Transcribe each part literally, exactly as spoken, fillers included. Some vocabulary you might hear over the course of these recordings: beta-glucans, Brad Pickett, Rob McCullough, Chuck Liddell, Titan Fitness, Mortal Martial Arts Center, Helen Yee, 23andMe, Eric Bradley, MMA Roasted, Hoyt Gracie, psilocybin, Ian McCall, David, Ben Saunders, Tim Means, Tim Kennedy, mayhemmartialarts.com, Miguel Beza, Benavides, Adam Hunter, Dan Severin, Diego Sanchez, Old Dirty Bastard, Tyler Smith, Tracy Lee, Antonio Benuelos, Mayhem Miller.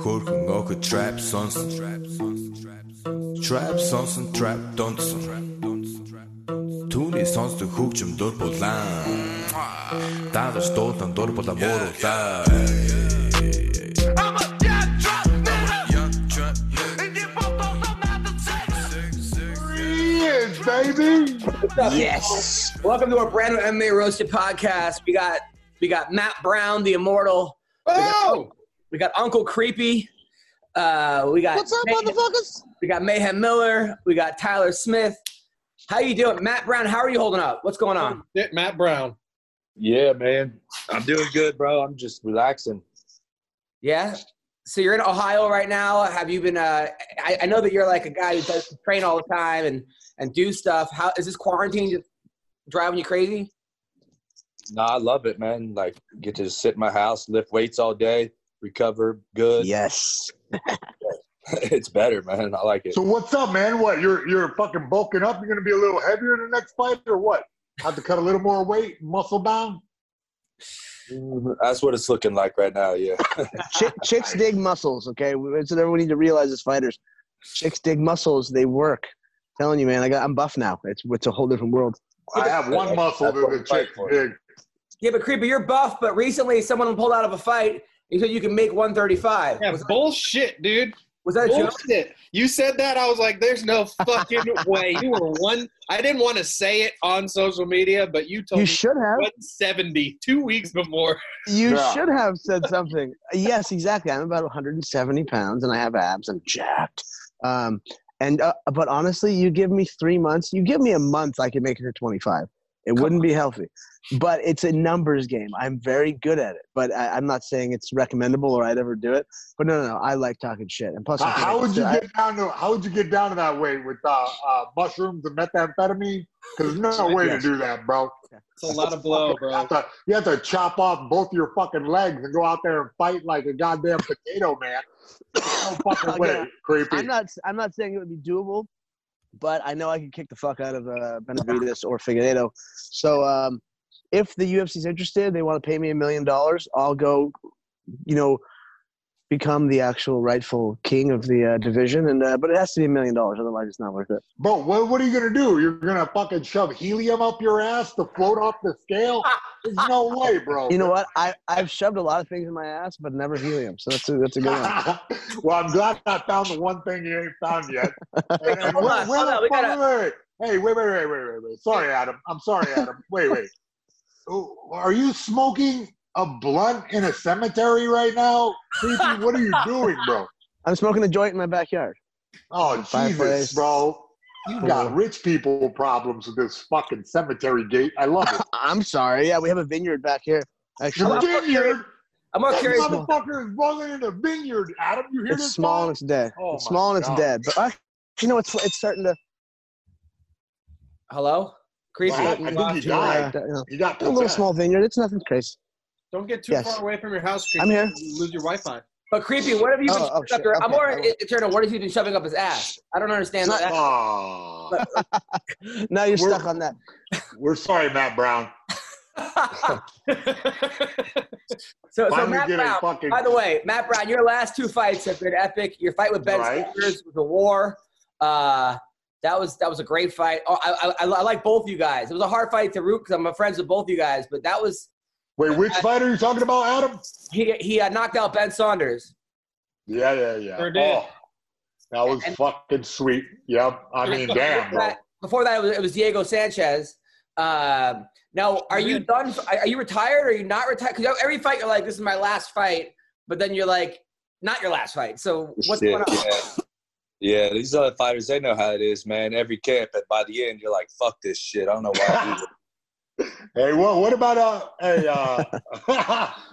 Jorgen Oker trap sonsen Trap sonsen trap donsen Tun I sonst du hugtjum dörpåt land Dadar ståtan dörpåt av mor och dag I'm a young trap nigga And you both don't know not to take Three years, baby. Yes. Welcome to our brand new M M A Roasted podcast. We got we got Matt Brown, the immortal. Oh! We got Uncle Creepy. Uh, we got What's up, Mayhem, motherfuckers? We got Mayhem Miller. We got Tyler Smith. How you doing, Matt Brown? How are you holding up? What's going on? Matt Brown. Yeah, man. I'm doing good, bro. I'm just relaxing. Yeah. So you're in Ohio right now. Have you been? Uh, I, I know that you're like a guy who does train all the time and and do stuff. How is this quarantine just driving you crazy? No, I love it, man. Like, get to just sit in my house, lift weights all day. Recover good. Yes. It's better, man. I like it. So what's up, man? What, you're you're fucking bulking up? You're going to be a little heavier in the next fight or what? Have to cut a little more weight, muscle down? That's what it's looking like right now, yeah. Ch- chicks dig muscles, okay? That's what everyone needs to realize as fighters. Chicks dig muscles. They work. I'm telling you, man, I got, I'm buff now. It's, it's a whole different world. I have one yeah, muscle that the chicks dig. Yeah, but Creeper, you're buff, but recently someone pulled out of a fight. You said you can make one thirty-five. Yeah, was bullshit, that, dude. Was that a joke? Bullshit. You said that. I was like, there's no fucking way. You were one. I didn't want to say it on social media, but you told you me should have. one seventy two weeks before. You yeah. should have said something. Yes, exactly. I'm about one hundred seventy pounds, and I have abs. I'm jacked. Um, and uh, But honestly, you give me three months. You give me a month, I can make it to twenty-five. It Come wouldn't on. Be healthy. But it's a numbers game. I'm very good at it. But I, I'm not saying it's recommendable or I'd ever do it. But no, no, no. I like talking shit. And plus, uh, how would you I, get down to how would you get down to that weight with uh, uh, mushrooms and methamphetamine? Because there's no way yes. to do that, bro. It's a lot of blow, bro. You have, to, you have to chop off both your fucking legs and go out there and fight like a goddamn potato, man. No fucking way, okay. Creepy. I'm not. I'm not saying it would be doable, but I know I could kick the fuck out of uh, Benavides or Figueiredo. So. Um, If the U F C's interested, they want to pay me a million dollars, I'll go, you know, become the actual rightful king of the uh, division. And uh, But it has to be a million dollars. Otherwise, it's not worth it. Bro, what, what are you going to do? You're going to fucking shove helium up your ass to float off the scale? There's no way, bro. You know what? I, I've shoved a lot of things in my ass, but never helium. So that's a, that's a good one. Well, I'm glad I found the one thing you ain't found yet. And, and hold on, hold on, we gotta... wait, wait. Hey, wait, wait, wait, wait, wait, wait. Sorry, Adam. I'm sorry, Adam. Wait, wait. Oh, are you smoking a blunt in a cemetery right now? Creepy, what are you doing, bro? I'm smoking a joint in my backyard. Oh, Jesus, bro. You got rich people problems with this fucking cemetery gate. I love it. I'm sorry. Yeah, we have a vineyard back here. Actually. Your vineyard? I'm not curious. This motherfucker is rolling in a vineyard, Adam. You hear it's this? It's small and it's dead. Oh, it's small and God. It's dead. But, I, you know, it's it's starting to... Hello? Crazy. Well, I, I think he died. Uh, you know, you got a little small vineyard. It's nothing crazy. Don't get too yes. far away from your house, Creepy. I'm here. You lose your Wi-Fi. But Creepy, what have you been oh, shoving oh, up your okay. I'm more eternal. What have you been shoving up his ass? I don't understand not, that. Oh. Now you're we're, stuck on that. We're sorry, Matt Brown. so, so Matt Brown, fucking... by the way, Matt Brown, your last two fights have been epic. Your fight with Ben right. Saunders was a war. Uh, That was that was a great fight. Oh, I, I I like both you guys. It was a hard fight to root because I'm friends with both you guys. But that was. Wait, which I, fight are you talking about, Adam? He he uh, knocked out Ben Saunders. Yeah, yeah, yeah. Sure did. Oh, that was and, fucking sweet. Yep. I mean, before damn. Before that, before that, it was, it was Diego Sanchez. Uh, now, are you done? For, are you retired? Or are you not retired? Because every fight you're like, this is my last fight. But then you're like, not your last fight. So what's Shit, going on? Yeah. Yeah, these other fighters, they know how it is, man. Every camp, and by the end, you're like, fuck this shit. I don't know why I do it. Hey, well, what about uh, hey, uh,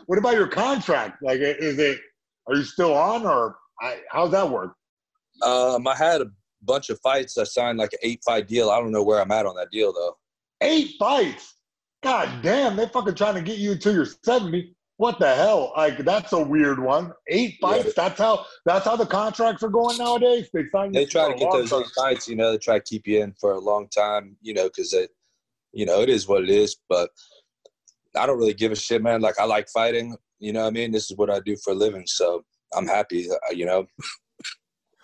what about your contract? Like, is it Are you still on, or I, how's that work? Um, I had a bunch of fights. I signed like an eight-fight deal. I don't know where I'm at on that deal, though. Eight fights? God damn, they fucking trying to get you until you're seventy. What the hell? Like, that's a weird one. Eight fights? Yeah. That's how That's how the contracts are going nowadays? They sign. They try to get those eight fights, you know. They try to keep you in for a long time, you know, because it, you know, it is what it is. But I don't really give a shit, man. Like, I like fighting. You know what I mean? This is what I do for a living, so I'm happy, you know.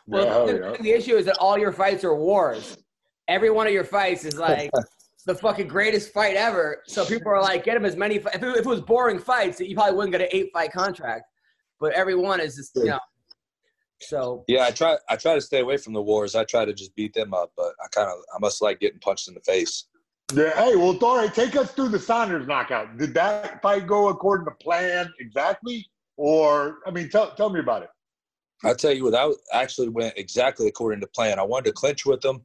Well, yeah, the, the issue is that all your fights are wars. Every one of your fights is like the fucking greatest fight ever. So people are like, get him as many. If it, if it was boring fights, you probably wouldn't get an eight-fight contract. But every one is just, you know. So yeah, I try. I try to stay away from the wars. I try to just beat them up, but I kind of I must like getting punched in the face. Yeah, hey, well, all right, take us through the Saunders knockout. Did that fight go according to plan exactly? Or, I mean, tell tell me about it. I'll tell you what, that actually went exactly according to plan. I wanted to clinch with him,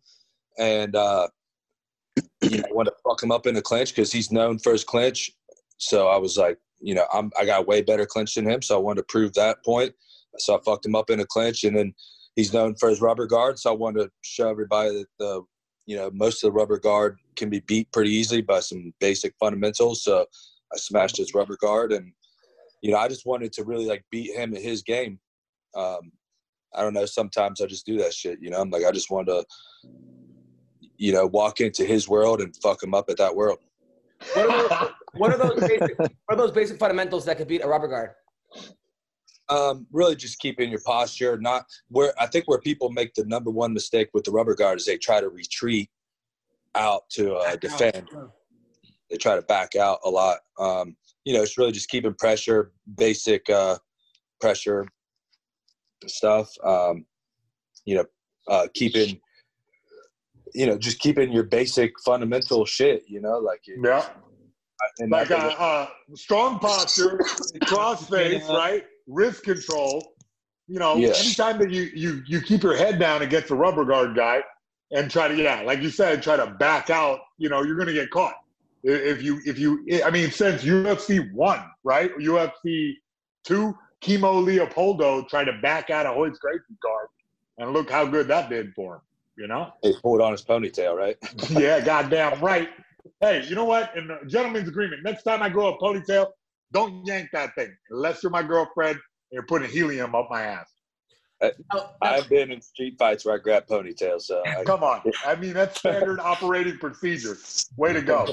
and uh, you know, I wanted to fuck him up in the clinch because he's known for his clinch. So I was like, you know, I'm, I got way better clinch than him, so I wanted to prove that point. So I fucked him up in a clinch, and then he's known for his rubber guard, so I wanted to show everybody that the – you know, most of the rubber guard can be beat pretty easily by some basic fundamentals. So I smashed his rubber guard, and, you know, I just wanted to really, like, beat him at his game. Um, I don't know. Sometimes I just do that shit, you know. I'm like, I just wanted to, you know, walk into his world and fuck him up at that world. What are those, what are those, basic, what are those basic fundamentals that could beat a rubber guard? Um, really just keeping your posture, not where I think where people make the number one mistake with the rubber guard is they try to retreat out to uh, defend. They try to back out a lot. Um, you know, it's really just keeping pressure, basic uh, pressure stuff. Um, you know, uh, keeping, you know, just keeping your basic fundamental shit, you know, like, it, yeah. And like a uh, uh, strong posture, cross face, yeah. Right? Wrist control, you know, yes. Anytime that you, you, you keep your head down against a rubber guard guy and try to, yeah, like you said, try to back out, you know, you're going to get caught. If you, if you, I mean, since U F C one, right? U F C two, Chemo Leopoldo tried to back out of Hoyt's Gracie guard, and look how good that did for him, you know? He pulled on his ponytail, right? Yeah, goddamn right. Hey, you know what? In a gentleman's agreement, next time I grow a ponytail, don't yank that thing, unless you're my girlfriend and you're putting helium up my ass. I've been in street fights where I grab ponytails. So I... Come on. I mean, that's standard operating procedure. Way to go.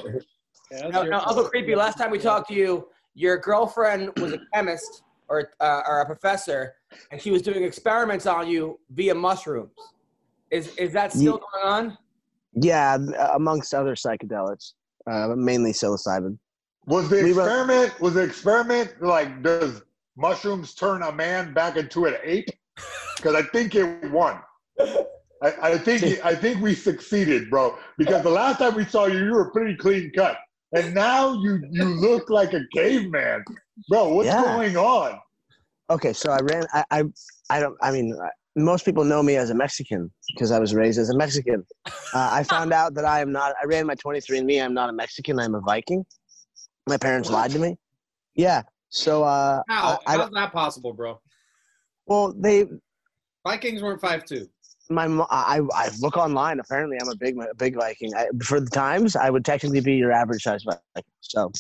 Yeah, now, now, Uncle Creepy, last time we talked to you, your girlfriend was a chemist or, uh, or a professor, and she was doing experiments on you via mushrooms. Is, is that still yeah. going on? Yeah, amongst other psychedelics, uh, mainly psilocybin. Was the experiment, was the experiment like, does mushrooms turn a man back into an ape? Because I think it won. I, I think it, I think we succeeded, bro. Because the last time we saw you, you were pretty clean cut. And now you, you look like a caveman. Bro, what's yeah. going on? Okay, so I ran, I, I, I don't, I mean, most people know me as a Mexican because I was raised as a Mexican. Uh, I found out that I am not, I ran my twenty-three and me, I'm not a Mexican, I'm a Viking. My parents lied to me. Yeah. So uh how I, I, how's that possible, bro? Well, they Vikings weren't five two. My I I look online. Apparently, I'm a big big Viking. I, for the times, I would technically be your average size Viking. So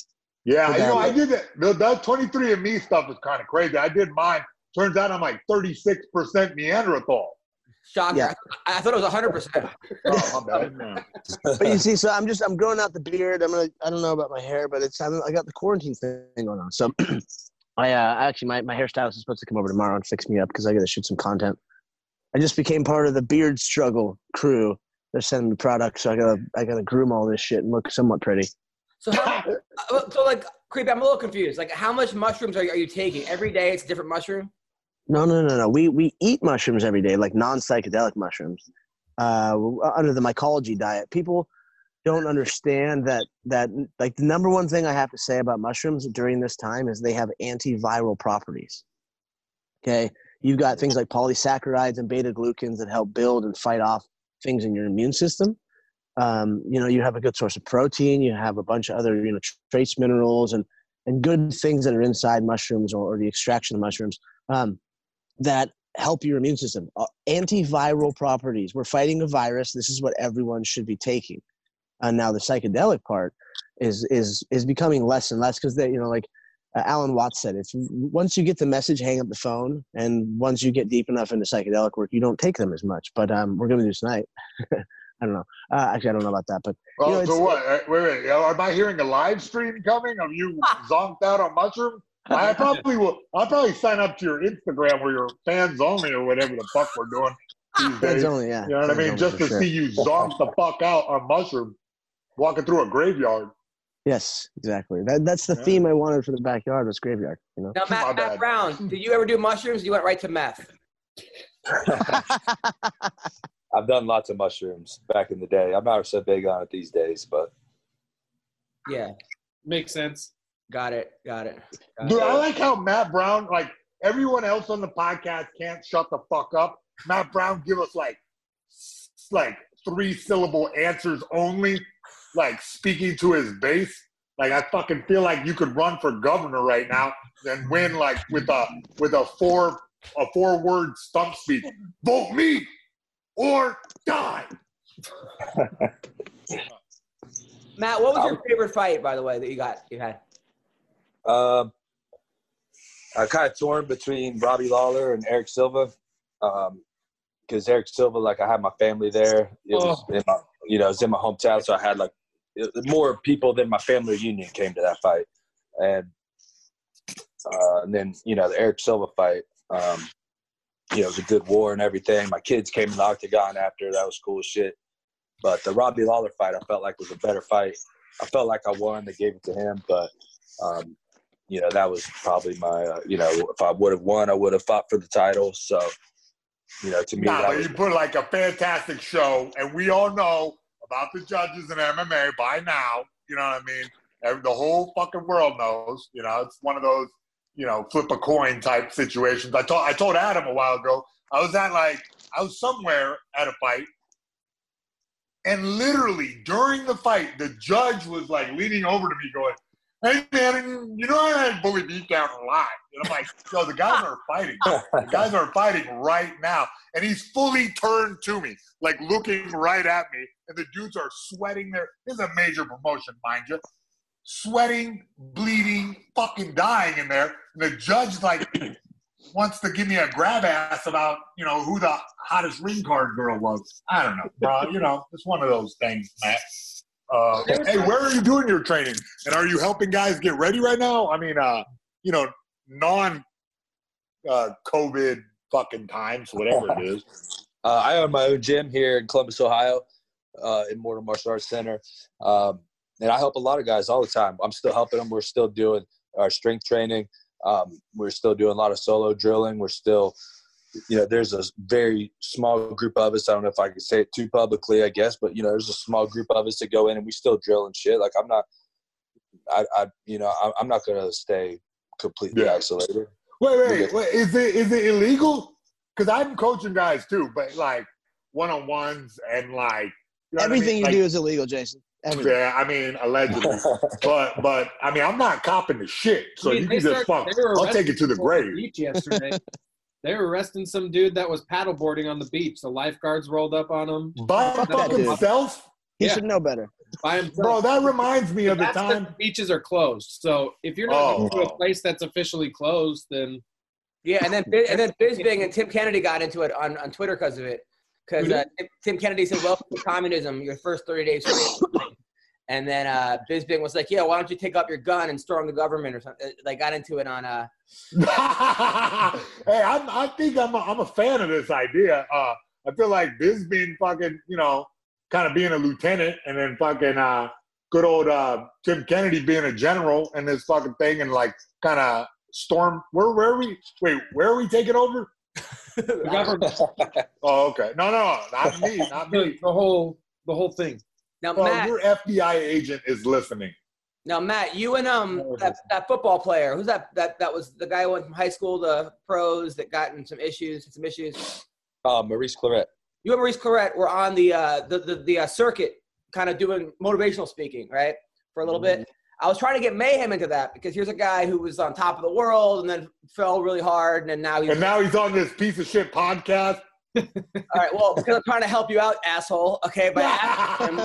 yeah, you know, I did that. That twenty-three and me stuff is kind of crazy. I did mine. Turns out I'm like thirty-six percent Neanderthal. Shocker. Yeah. I thought it was one hundred percent. Oh, my bad. But you see, so I'm just, I'm growing out the beard. I'm gonna, I don't know about my hair, but it's, I'm, I got the quarantine thing going on. So I, uh, actually, my, my hairstylist is supposed to come over tomorrow and fix me up because I got to shoot some content. I just became part of the beard struggle crew. They're sending me products. So I got to, I got to groom all this shit and look somewhat pretty. So, how, so like, Creepy, I'm a little confused. Like, how much mushrooms are you, are you taking? Every day it's a different mushroom? No, no, no, no. We we eat mushrooms every day, like non-psychedelic mushrooms, uh, under the mycology diet. People don't understand that, that like, the number one thing I have to say about mushrooms during this time is they have antiviral properties, okay? You've got things like polysaccharides and beta-glucans that help build and fight off things in your immune system. Um, you know, you have a good source of protein. You have a bunch of other, you know, trace minerals and, and good things that are inside mushrooms or, or the extraction of mushrooms. Um, that help your immune system. Uh, antiviral properties. We're fighting a virus. This is what everyone should be taking. And uh, now the psychedelic part is is is becoming less and less because they, you know, like uh, Alan Watts said, if once you get the message, hang up the phone. And once you get deep enough into psychedelic work, you don't take them as much. But um, we're going to do tonight. I don't know. Uh, actually, I don't know about that. But oh, you know, so what? Wait, wait. Am I hearing a live stream coming? Are you zonked out on mushrooms? I probably will. I'll probably sign up to your Instagram where you're fans only or whatever the fuck we're doing these days. Fans only, yeah. You know what fans I mean? Just to sure. see you zonk the fuck out on mushrooms, walking through a graveyard. Yes, exactly. That that's the yeah. theme I wanted for the backyard was graveyard. You know. Now, Matt, Matt Brown, did you ever do mushrooms? You went right to meth. I've done lots of mushrooms back in the day. I'm not so big on it these days, but yeah, makes sense. Got it. Got it. Got Dude, it. I like how Matt Brown, like everyone else on the podcast can't shut the fuck up. Matt Brown give us like, like three syllable answers only, like speaking to his base. Like I fucking feel like you could run for governor right now and win like with a, with a four, a four word stump speech. Vote me or die. Matt, what was your favorite fight, by the way, that you got, you had? Um, I kind of torn between Robbie Lawler and Eric Silva, um, because Eric Silva, like I had my family there. It was oh. in my, you know, it's in my hometown, so I had like it, more people than my family reunion came to that fight, and uh, and then you know the Eric Silva fight, um, you know, it was a good war and everything. My kids came in the octagon after. That was cool as shit. But the Robbie Lawler fight, I felt like was a better fight. I felt like I won. They gave it to him, but. Um, you know, that was probably my, uh, you know, if I would have won, I would have fought for the title. So, you know, to me. Nah, you put like a fantastic show, and we all know about the judges in M M A by now. You know what I mean? The whole fucking world knows. You know, it's one of those, you know, flip a coin type situations. I told I told Adam a while ago, I was at like, I was somewhere at a fight. And literally during the fight, the judge was like leaning over to me going, hey, man, you know I had Bully Beatdown live. And I'm like, yo, the guys are fighting. The guys are fighting right now. And he's fully turned to me, like looking right at me. And the dudes are sweating their – this is a major promotion, mind you. Sweating, bleeding, fucking dying in there. And the judge, like, wants to give me a grab ass about, you know, who the hottest ring card girl was. I don't know, bro. You know, it's one of those things, Matt. Uh, hey, where are you doing your training? And are you helping guys get ready right now? I mean, uh, you know, non uh, COVID fucking times, whatever it is. Uh, I own my own gym here in Columbus, Ohio, uh, in Mortal Martial Arts Center. Um, and I help a lot of guys all the time. I'm still helping them. We're still doing our strength training. Um, we're still doing a lot of solo drilling. We're still, you know, there's a very small group of us. I don't know if I can say it too publicly, I guess, but you know, there's a small group of us that go in and we still drill and shit. Like I'm not, I, I you know, I'm not going to stay completely yeah. isolated. Wait, wait, wait, is it, is it illegal? Cause I'm coaching guys too, but like one-on-ones and like, you know everything I mean? you like, do is illegal, Jason. Everything. Yeah. I mean, allegedly, but, but I mean, I'm not copping the shit. So I mean, you can just fuck, I'll take it to the grave. Yesterday. They were arresting some dude that was paddleboarding on the beach. The lifeguards rolled up on him. By himself? He yeah. should know better. By himself. Bro, that reminds me of the time. The beaches are closed. So if you're not oh. going to a place that's officially closed, then. Yeah, and then and then Bisbing and Tim Kennedy got into it on, on Twitter because of it. Because uh, Tim Kennedy said, welcome to communism, your first thirty days. And then uh, Bisbing was like, yeah, why don't you take up your gun and storm the government or something? They got into it on uh... – Hey, I'm, I think I'm a, I'm a fan of this idea. Uh, I feel like Bisbing fucking, you know, kind of being a lieutenant and then fucking uh, good old uh, Tim Kennedy being a general and this fucking thing and, like, kind of storm – where where are we – wait, where are we taking over? The government. Oh, okay. No, no, not me, not me. The whole, the whole thing. Now, well, Matt, your F B I agent is listening. Now, Matt, you and um that, that football player, who's that, that? That was the guy who went from high school to pros that got in some issues, some issues. Uh, Maurice Clarett. You and Maurice Clarett were on the uh, the the, the uh, circuit, kind of doing motivational speaking, right, for a little mm-hmm. bit. I was trying to get Mayhem into that because here's a guy who was on top of the world and then fell really hard, and then now he's and now he's on this piece of shit podcast. All right, well, because I'm trying to help you out, asshole. Okay, but him,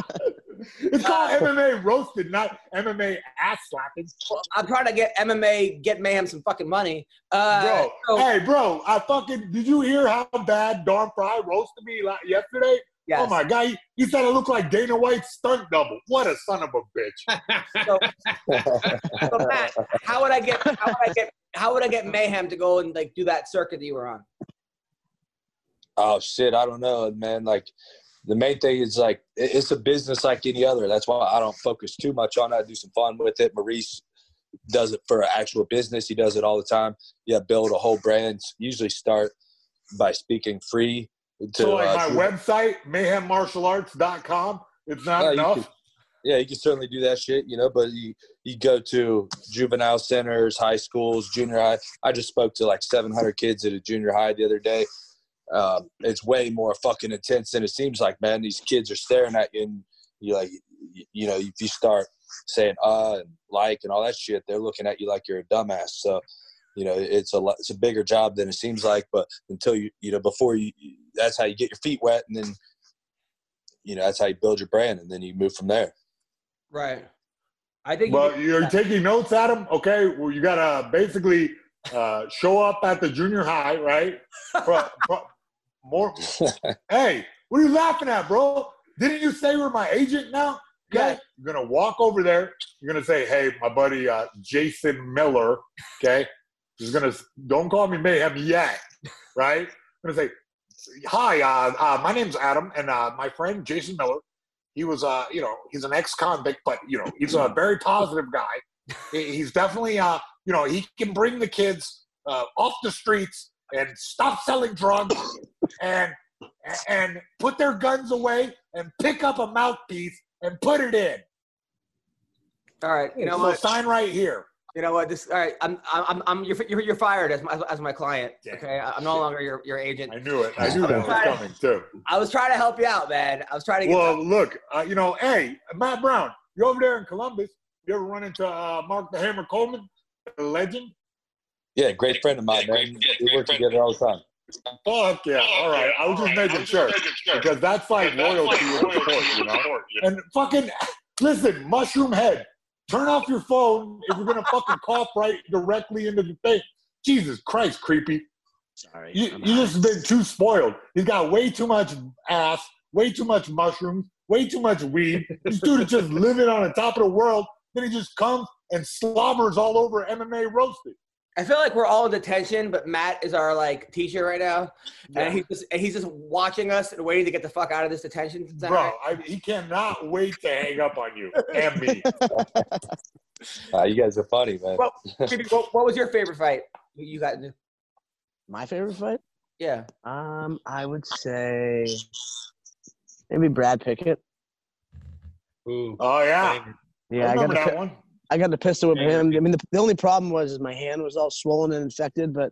it's called uh, M M A Roasted, not M M A ass slapping. I'm trying to get M M A, get Mayhem some fucking money. Uh, bro, so, hey, bro, I fucking did you hear how bad Don Frye roasted me yesterday? Yes. Oh, my God. He, he said I look like Dana White's stunt double. What a son of a bitch. so, so, Matt, how would I get how would I get, how would I get Mayhem to go and, like, do that circuit that you were on? Oh, shit, I don't know, man. Like, the main thing is, like, it, it's a business like any other. That's why I don't focus too much on it. I do some fun with it. Maurice does it for an actual business. He does it all the time. Yeah, build a whole brand. Usually start by speaking free. To, so, like, uh, my website, mayhem martial arts dot com, it's not no, enough? You can, yeah, you can certainly do that shit, you know, but you, you go to juvenile centers, high schools, junior high. I just spoke to, like, seven hundred kids at a junior high the other day. Um, it's way more fucking intense than it seems like, man. These kids are staring at you, and you're like, you, you know, if you start saying uh and like and all that shit, they're looking at you like you're a dumbass. So, you know, it's a it's a bigger job than it seems like. But until you, you know, before you, that's how you get your feet wet, and then, you know, that's how you build your brand, and then you move from there. Right. I think. Well, you you're taking notes, Adam. Okay. Well, you gotta basically uh, show up at the junior high, right? Pro, pro, More. Hey, what are you laughing at, bro? Didn't you say we're my agent now? Okay. Yeah. You're going to walk over there. You're going to say, hey, my buddy uh, Jason Miller, okay? Just going to – don't call me Mayhem yet, right? I'm going to say, hi, uh, uh, my name's Adam, and uh, my friend Jason Miller, he was uh, – you know, he's an ex-convict, but, you know, he's a very positive guy. He's definitely uh, – you know, he can bring the kids uh, off the streets and stop selling drugs and and put their guns away and pick up a mouthpiece and put it in. All right, you know so what? Sign right here. You know what? This all right. I'm I'm I'm you're you're, you're fired as my, as my client. Damn. Okay, I'm no longer your, your agent. I knew it. I knew I that was coming to, too. I was trying to help you out, man. I was trying to. Get well, look, uh, you know, hey, Matt Brown, you're over there in Columbus. You ever run into uh, Mark the Hammer Coleman, the legend? Yeah, great friend of mine, man. We work together all the time. Fuck yeah. All right. I was just making sure. Because that's like loyalty and support, you know? And fucking, listen, mushroom head, turn off your phone if you're going to fucking cough right directly into the face. Jesus Christ, creepy. Sorry. You, you just been too spoiled. He's got way too much ass, way too much mushrooms, way too much weed. This dude is just living on the top of the world. Then he just comes and slobbers all over M M A Roasted. I feel like we're all in detention, but Matt is our, like, teacher right now. Yeah. And he's just, and he's just watching us and waiting to get the fuck out of this detention center. Bro, I, he cannot wait to hang up on you and me. Uh, you guys are funny, man. Well, what, what was your favorite fight you got into? My favorite fight? Yeah. Um, I would say maybe Brad Pickett. Ooh. Oh, yeah. Favorite. Yeah, I, I got that pick- one. I got the pistol with him. I mean, the, the only problem was is my hand was all swollen and infected. But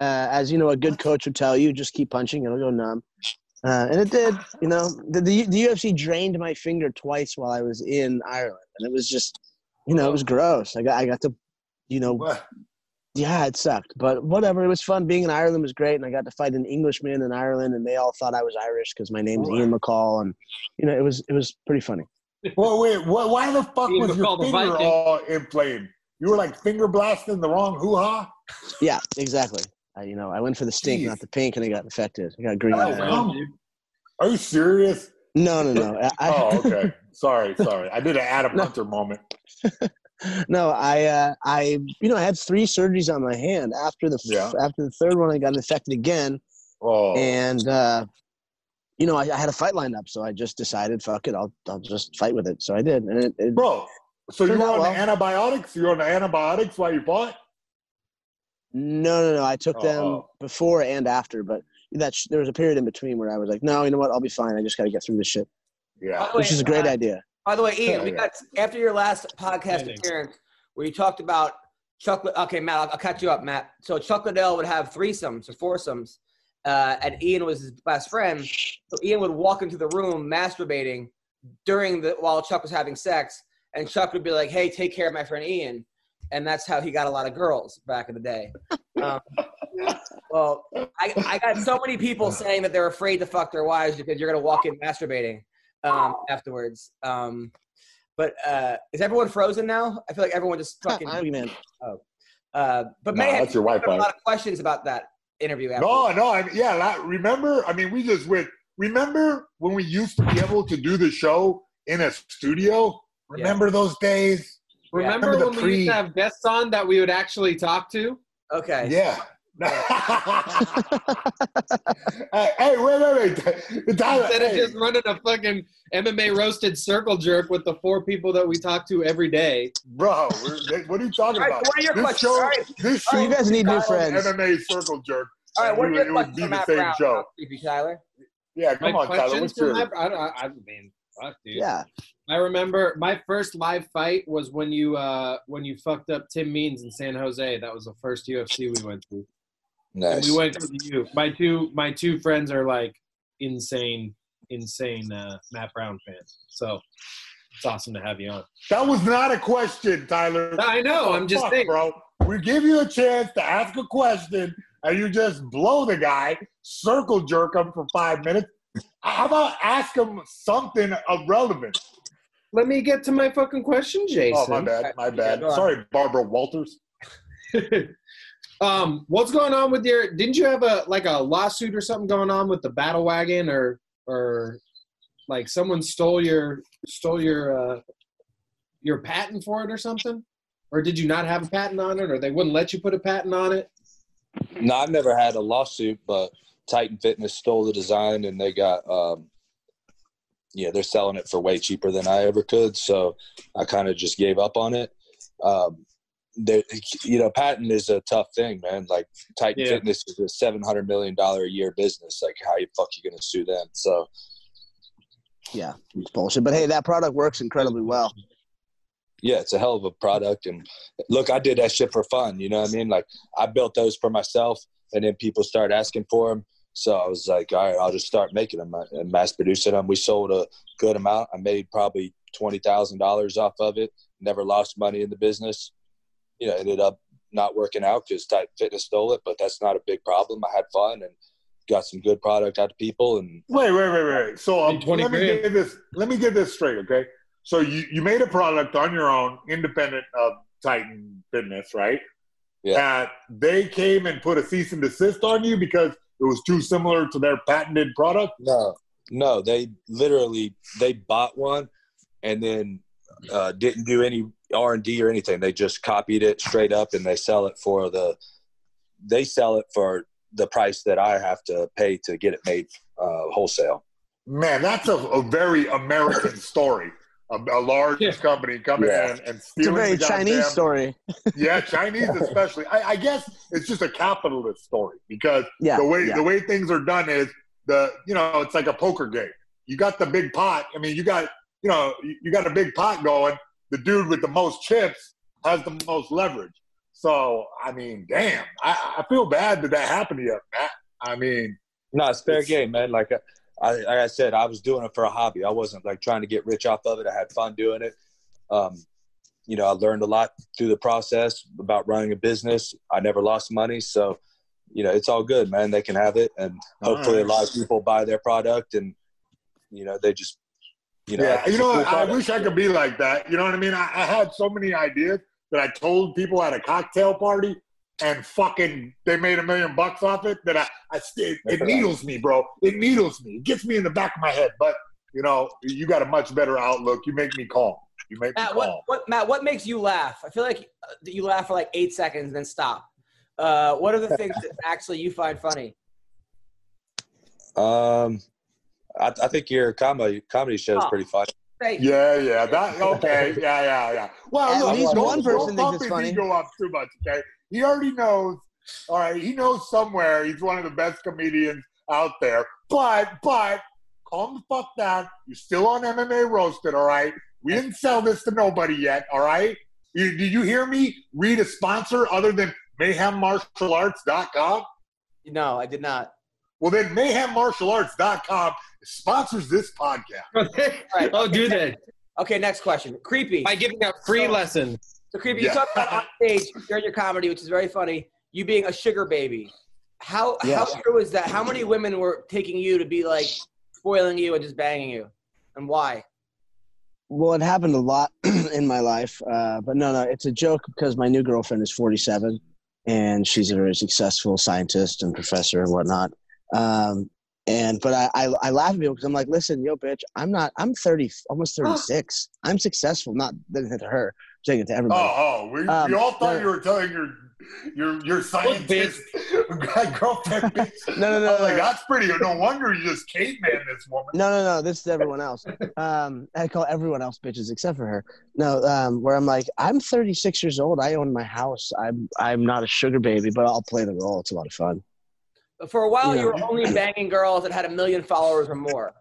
uh, as you know, a good coach would tell you, just keep punching; it'll go numb. Uh, and it did. You know, the, the the U F C drained my finger twice while I was in Ireland, and it was just, you know, it was gross. I got I got to, you know, what? Yeah, it sucked. But whatever, it was fun. Being in Ireland was great, and I got to fight an Englishman in Ireland, and they all thought I was Irish because my name's Ian McCall, and you know, it was it was pretty funny. Well, wait, what, why the fuck was your finger all inflamed? You were like finger blasting the wrong hoo-ha? Yeah, exactly. I, you know, I went for the stink, Jeez. Not the pink, and I got infected. I got green. Oh, wow. Are you serious? No, no, no. I, oh, okay. Sorry, sorry. I did an Adam no. Hunter moment. no, I, uh, I, you know, I had three surgeries on my hand. After the yeah. after the third one, I got infected again. Oh. And, uh, you know, I, I had a fight lined up, so I just decided, fuck it, I'll I'll just fight with it. So I did. And it, it Bro, so you were on well. the antibiotics? You were on the antibiotics while you fought? No, no, no. I took oh. them before and after, but that sh- there was a period in between where I was like, no, you know what? I'll be fine. I just got to get through this shit. Yeah. By Which way, is a great uh, idea. By the way, Ian, we got after your last podcast Amazing. appearance where you talked about Chuck – okay, Matt, I'll, I'll cut you up, Matt. So Chuck Liddell would have threesomes or foursomes. Uh, and Ian was his best friend, so Ian would walk into the room masturbating during the while Chuck was having sex, And Chuck would be like, hey, take care of my friend Ian. And that's how he got a lot of girls back in the day. Um, well, I, I got so many people saying that they're afraid to fuck their wives because you're going to walk in masturbating um, afterwards. Um, but uh, is everyone frozen now? I feel like everyone just fucking. I mean, oh. uh, but nah, Mayhem, that's your wife, a lot of questions about that interview. Afterwards. No, no. I mean, yeah. That, remember, I mean, we just went. Remember when we used to be able to do the show in a studio? Remember yeah. those days? Remember, Remember when we used to have guests on that we would actually talk to? Okay. Yeah. hey, hey, wait, wait, wait. Tyler, Instead hey. of just running a fucking M M A Roasted circle jerk with the four people that we talk to every day. Bro, we're, what are you talking right, about? What are your this questions? Show, right. this show, you guys need new friends. M M A circle jerk. All right, what are your it questions would be the same Brown, show. Tyler? Yeah, come My on, Tyler. What's your... I, I, I mean, fuck, dude. Yeah. I remember my first live fight was when you uh, when you fucked up Tim Means in San Jose. That was the first U F C we went to. Nice. And we went to you. My two my two friends are like insane, insane uh, Matt Brown fans. So it's awesome to have you on. That was not a question, Tyler. I know. I'm just Fuck, saying, bro. We give you a chance to ask a question, and you just blow the guy, circle jerk him for five minutes. How about ask him something irrelevant? Let me get to my fucking question, Jason. Oh, my bad. My bad. Yeah, sorry, Barbara Walters. um, what's going on with your – didn't you have a like a lawsuit or something going on with the Battle Wagon or or like someone stole your stole your uh, your patent for it or something? Or did you not have a patent on it or they wouldn't let you put a patent on it? No, I've never had a lawsuit, but Titan Fitness stole the design and they got um, – yeah, they're selling it for way cheaper than I ever could, so I kind of just gave up on it. Um, you know, patent is a tough thing, man. Like, Titan yeah. Fitness is a seven hundred million dollars a year business. Like, how the fuck you going to sue them? So, yeah, it's bullshit. But, hey, that product works incredibly well. Yeah, it's a hell of a product. And, look, I did that shit for fun, you know what I mean? Like, I built those for myself, and then people started asking for them. So I was like, all right, I'll just start making them and mass producing them. We sold a good amount. I made probably twenty thousand dollars off of it. Never lost money in the business. You know, ended up not working out because Titan Fitness stole it, but that's not a big problem. I had fun and got some good product out to people. And wait, wait, wait, wait. So um, let me get this. Let me get this straight, okay? So you, you made a product on your own, independent of Titan Fitness, right? Yeah. Uh, they came and put a cease and desist on you because it was too similar to their patented product? No. No, they literally, they bought one and then uh, didn't do any R and D or anything. They just copied it straight up and they sell it for the, they sell it for the price that I have to pay to get it made uh, wholesale. Man, that's a, a very American story. A, a large yeah. company coming yeah. in and stealing the It's a very Chinese damn, story. yeah, Chinese especially. I, I guess it's just a capitalist story because yeah, the way yeah. the way things are done is the you know it's like a poker game. You got the big pot. I mean, you got you know you got a big pot going. The dude with the most chips has the most leverage. So I mean, damn, I, I feel bad that that happened to you, Matt. I mean, no, it's fair it's, game, man. Like. A, I, like I said, I was doing it for a hobby. I wasn't like trying to get rich off of it. I had fun doing it. Um, you know, I learned a lot through the process about running a business. I never lost money. So, you know, it's all good, man. They can have it. And hopefully nice. a lot of people buy their product and, you know, they just, you know. Yeah, you know, cool I wish I could be like that. You know what I mean? I, I had so many ideas that I told people at a cocktail party. And fucking, they made a million bucks off it. That I, I it, it needles me, bro. It needles me. It gets me in the back of my head. But you know, you got a much better outlook. You make me calm. You make Matt, me calm. What, what, Matt, what makes you laugh? I feel like you laugh for like eight seconds, and then stop. Uh, what are the things that actually you find funny? Um, I, I think your comedy comedy show is oh. pretty funny. Thank you. Yeah, yeah. That okay. Yeah, yeah, yeah. Well, at look, least don't, one person don't thinks it's funny. Go up too much, okay? He already knows, all right, he knows somewhere he's one of the best comedians out there. But, but, calm the fuck down. You're still on M M A Roasted, all right? We didn't sell this to nobody yet, all right? You, did you hear me read a sponsor other than mayhem martial arts dot com? No, I did not. Well, then mayhem martial arts dot com sponsors this podcast. Right. Oh, do they? Okay, next question. Creepy. By giving out free so, lessons. So, Creepy, yeah. you talk about on stage during your comedy, which is very funny, you being a sugar baby. How yeah. how true is that? How many women were taking you to be, like, spoiling you and just banging you? And why? Well, it happened a lot in my life. Uh, but, no, no, it's a joke because my new girlfriend is forty-seven, and she's a very successful scientist and professor and whatnot. Um, and but I, I, I laugh at people because I'm like, listen, yo, bitch, I'm not – I'm thirty, almost thirty-six. Oh. I'm successful, not to her. I'm saying it to everybody. Oh, oh. We, um, we all thought but, you were telling your – Your your scientist girlfriend. no, no, no. I'm like, that's pretty. No wonder you just caveman this woman. No, no, no. This is everyone else. Um, I call everyone else bitches except for her. No, um, where I'm like, I'm thirty-six years old. I own my house. I'm I'm not a sugar baby, but I'll play the role. It's a lot of fun. For a while, you, know, you were only banging girls that had a million followers or more.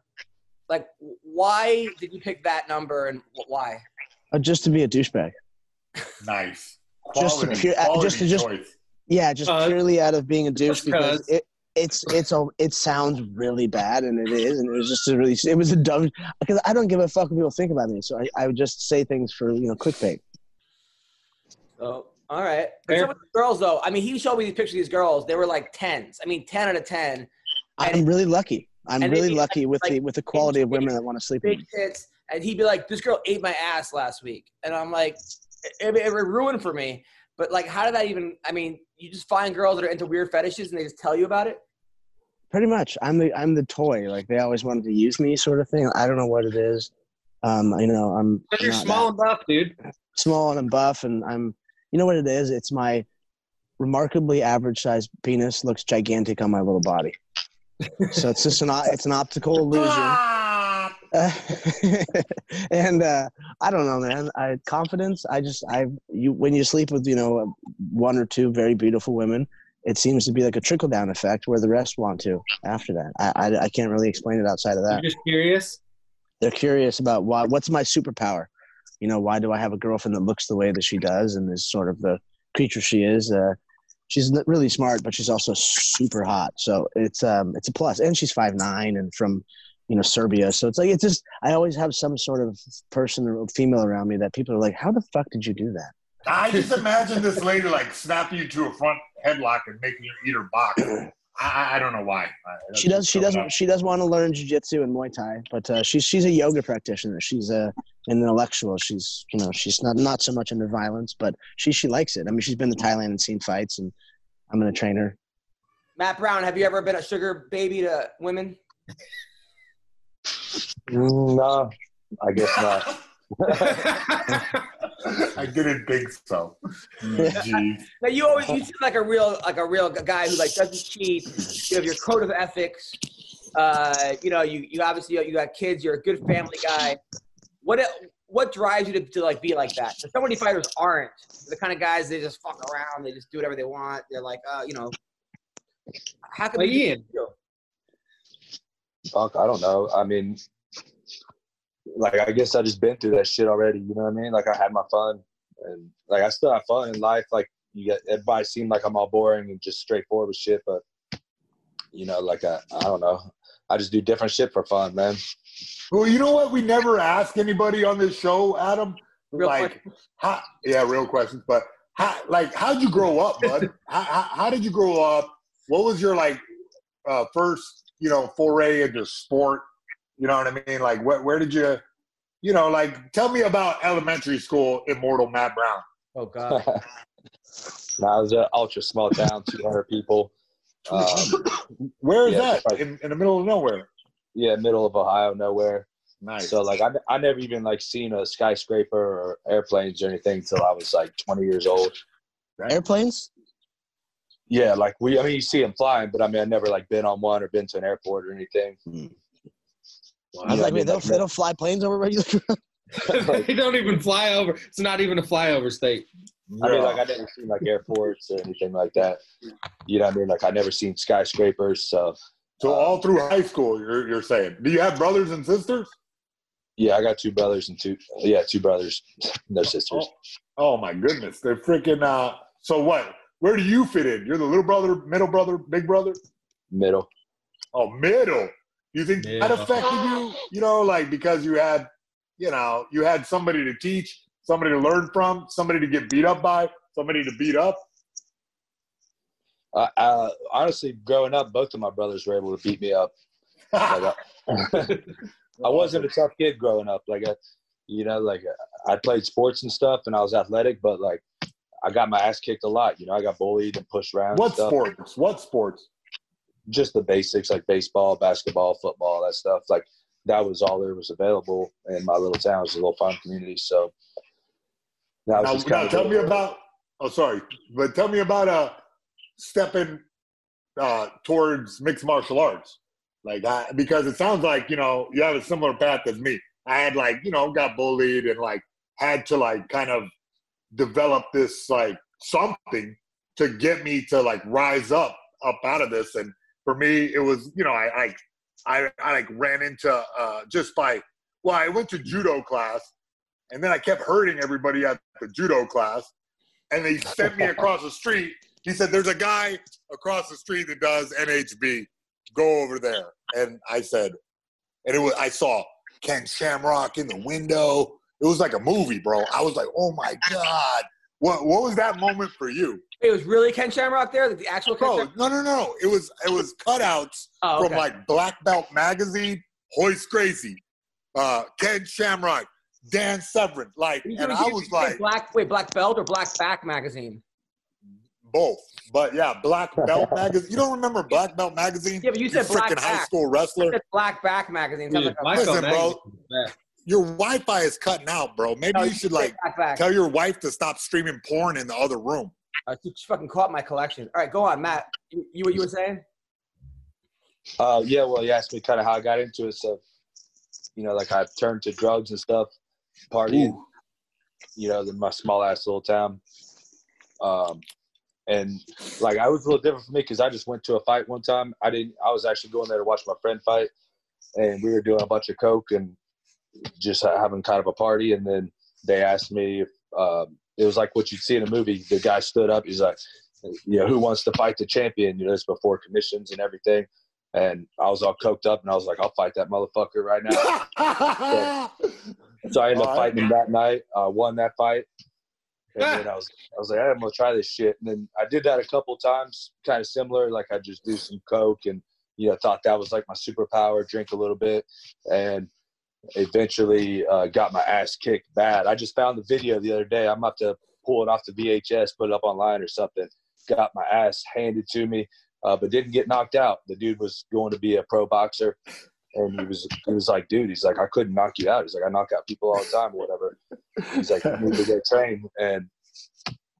Like, why did you pick that number and why? Uh, just to be a douchebag. Nice. Just to, pure, just to just choice. yeah, just uh, purely out of being a douche because it it's it's a it sounds really bad and it is and it was just a really it was a dumb because I don't give a fuck what people think about me, so I, I would just say things for you know clickbait. Oh, all right. But some of the girls though, I mean, he showed me these pictures of these girls. They were like tens. I mean, ten out of ten. I'm really lucky. I'm really lucky like, with like, the with the quality of women that want to sleep with me. And he'd be like, "This girl ate my ass last week," and I'm like. It, it, it ruined for me, but like, how did that even? I mean, you just find girls that are into weird fetishes and they just tell you about it. Pretty much, I'm the I'm the toy. Like they always wanted to use me, sort of thing. I don't know what it is. Um, you know, I'm. But you're small that, and buff, dude. Small and I'm buff, and I'm. You know what it is? It's my remarkably average-sized penis looks gigantic on my little body. So it's just an it's an optical illusion. Uh, and uh, I don't know, man. I confidence. I just I you when you sleep with you know one or two very beautiful women, it seems to be like a trickle down effect where the rest want to after that. I I, I can't really explain it outside of that. You're just curious. They're curious about why. What's my superpower? You know, why do I have a girlfriend that looks the way that she does and is sort of the creature she is? Uh, she's really smart, but she's also super hot. So it's um it's a plus, and she's five nine and from. You know, Serbia. So it's like, it's just, I always have some sort of person or female around me that people are like, how the fuck did you do that? I just imagine this lady like snap you to a front headlock and making you eat her box. I, I don't know why. She does, she doesn't, she does want to learn jujitsu and Muay Thai, but uh, she's, she's a yoga practitioner. She's a, an intellectual. She's, you know, she's not, not so much into violence, but she, she likes it. I mean, she's been to Thailand and seen fights and I'm going to train her. Matt Brown, have you ever been a sugar baby to women? No, I guess not. I didn't think so. Jeez. Now you always you seem like a real like a real guy who like doesn't cheat. You have your code of ethics. Uh, you know, you you obviously you got kids. You're a good family guy. What what drives you to, to like be like that? So many fighters aren't They're the kind of guys they just fuck around. They just do whatever they want. They're like, uh, you know, how can they feel? Fuck, I don't know. I mean, like, I guess I just been through that shit already. You know what I mean? Like, I had my fun. And, like, I still have fun in life. Like, you get, everybody seemed like I'm all boring and just straightforward with shit. But, you know, like, I, I don't know. I just do different shit for fun, man. Well, you know what? We never ask anybody on this show, Adam. Real like, how, yeah, real questions. But, how, like, how'd you grow up, bud? how, how, how did you grow up? What was your, like, uh, first – you know, foray into sport, you know what I mean? Like, wh where did you, you know, like, tell me about elementary school, Immortal Matt Brown. Oh, God. No, I was an ultra-small town, two hundred people. Um, where is yeah, that? Like, in, in the middle of nowhere? Yeah, middle of Ohio, nowhere. Nice. So, like, I, I never even, like, seen a skyscraper or airplanes or anything until I was, like, twenty years old. Right? Airplanes? Yeah, like we, I mean, you see them flying, but I mean, I've never like been on one or been to an airport or anything. Mm. Well, I was like, I mean, they, don't, they don't fly planes over regular. They don't even fly over. It's not even a flyover state. I mean, like I never seen like airports or anything like that. You know what I mean? Like I never seen skyscrapers. So, so um, all through high school, you're you're saying? Do you have brothers and sisters? Yeah, I got two brothers and two. Yeah, two brothers, no sisters. Oh, oh my goodness, they're freaking. Uh, so what? Where do you fit in? You're the little brother, middle brother, big brother? Middle. Oh, middle. You think middle. That affected you, you know, like because you had you know, you had somebody to teach, somebody to learn from, somebody to get beat up by, somebody to beat up. Uh, uh, honestly, growing up, both of my brothers were able to beat me up. Like, I, I wasn't a tough kid growing up. Like, I, you know, like I played sports and stuff, and I was athletic, but like I got my ass kicked a lot. You know, I got bullied and pushed around. What stuff. sports? What sports? Just the basics, like baseball, basketball, football, that stuff. Like that was all there was available in my little town. It was a little farm community, so. Now, now, now tell me world. about. Oh, sorry, but tell me about uh. stepping uh, towards mixed martial arts, like I, because it sounds like, you know, you have a similar path as me. I had like, you know, got bullied and like had to like kind of develop this like something to get me to like rise up, up out of this. And for me, it was, you know, I, I, I, I like ran into uh, just by, well, I went to judo class and then I kept hurting everybody at the judo class and they sent me across the street. He said, there's a guy across the street that does N H B. Go over there. And I said, and it was, I saw Ken Shamrock in the window. It was like a movie, bro. I was like, oh, my God. What what was that moment for you? It was really Ken Shamrock there? The actual Ken Shamrock? No, no, no. It was, it was cutouts oh, okay. from, like, Black Belt magazine, Hoist Gracie, uh, Ken Shamrock, Dan Severin. Like, and doing, I was doing, like. Black, wait, Black Belt or Black Back magazine? Both, but yeah, Black Belt magazine. You don't remember Black Belt magazine? Yeah, but you, you said Black Back. High school wrestler. I said Black Back magazine. Dude, like, listen, bro, your Wi-Fi is cutting out, bro. Maybe no, you, you should like tell your wife to stop streaming porn in the other room. Uh, she fucking caught my collection. All right, go on, Matt. You, you what you were saying? Uh, yeah. Well, you asked me kind of how I got into it, so you know, like I've turned to drugs and stuff, partying. Ooh. You know, in my small ass little town. Um. And, like, I was a little different for me because I just went to a fight one time. I didn't – I was actually going there to watch my friend fight, and we were doing a bunch of coke and just having kind of a party. And then they asked me if um, – it was like what you'd see in a movie. The guy stood up. He's like, you know, who wants to fight the champion? You know, this before commissions and everything. And I was all coked up, and I was like, I'll fight that motherfucker right now. so, so I ended up fighting him that night. I uh, won that fight. And then I was, I was like, hey, I'm going to try this shit. And then I did that a couple times, kind of similar. Like, I just do some coke and, you know, thought that was, like, my superpower, drink a little bit. And eventually uh, got my ass kicked bad. I just found the video the other day. I'm about to pull it off the V H S, put it up online or something. Got my ass handed to me, uh, but didn't get knocked out. The dude was going to be a pro boxer. And he was, he was like, dude, he's like, I couldn't knock you out. He's like, I knock out people all the time or whatever. He's like, you need to get trained. And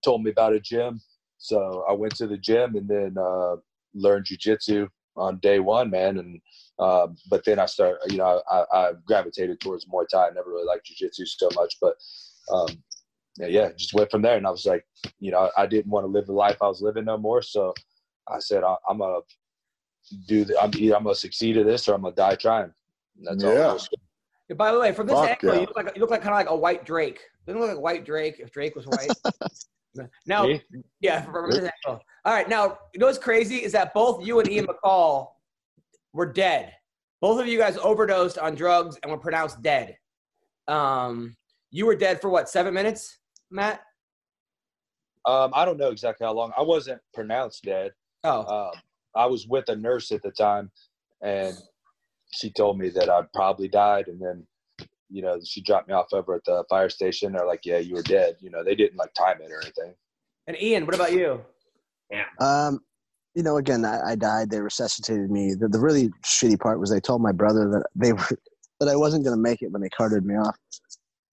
told me about a gym. So I went to the gym and then uh, learned jiu-jitsu on day one, man. And uh, but then I started, you know, I, I gravitated towards Muay Thai. I never really liked jiu-jitsu so much. But, um, yeah, just went from there. And I was like, you know, I didn't want to live the life I was living no more. So I said, I, I'm a – do the, I'm, either I'm gonna succeed at this or I'm gonna die trying. That's yeah. all. Yeah, by the way, from this Fuck angle, yeah. you look like you look like kind of like a white Drake. Doesn't look like white Drake if Drake was white. now, Me? yeah, from this angle. All right, now you know what's crazy is that both you and Ian McCall were dead. Both of you guys overdosed on drugs and were pronounced dead. Um, you were dead for what, seven minutes, Matt? Um, I don't know exactly how long. I wasn't pronounced dead. Oh. Um, I was with a nurse at the time, and she told me that I'd probably died. And then, you know, she dropped me off over at the fire station. They're like, yeah, you were dead. You know, they didn't, like, time it or anything. And, Ian, what about you? Yeah. Um, you know, again, I, I died. They resuscitated me. The, the really shitty part was they told my brother that they were, that I wasn't going to make it when they carted me off.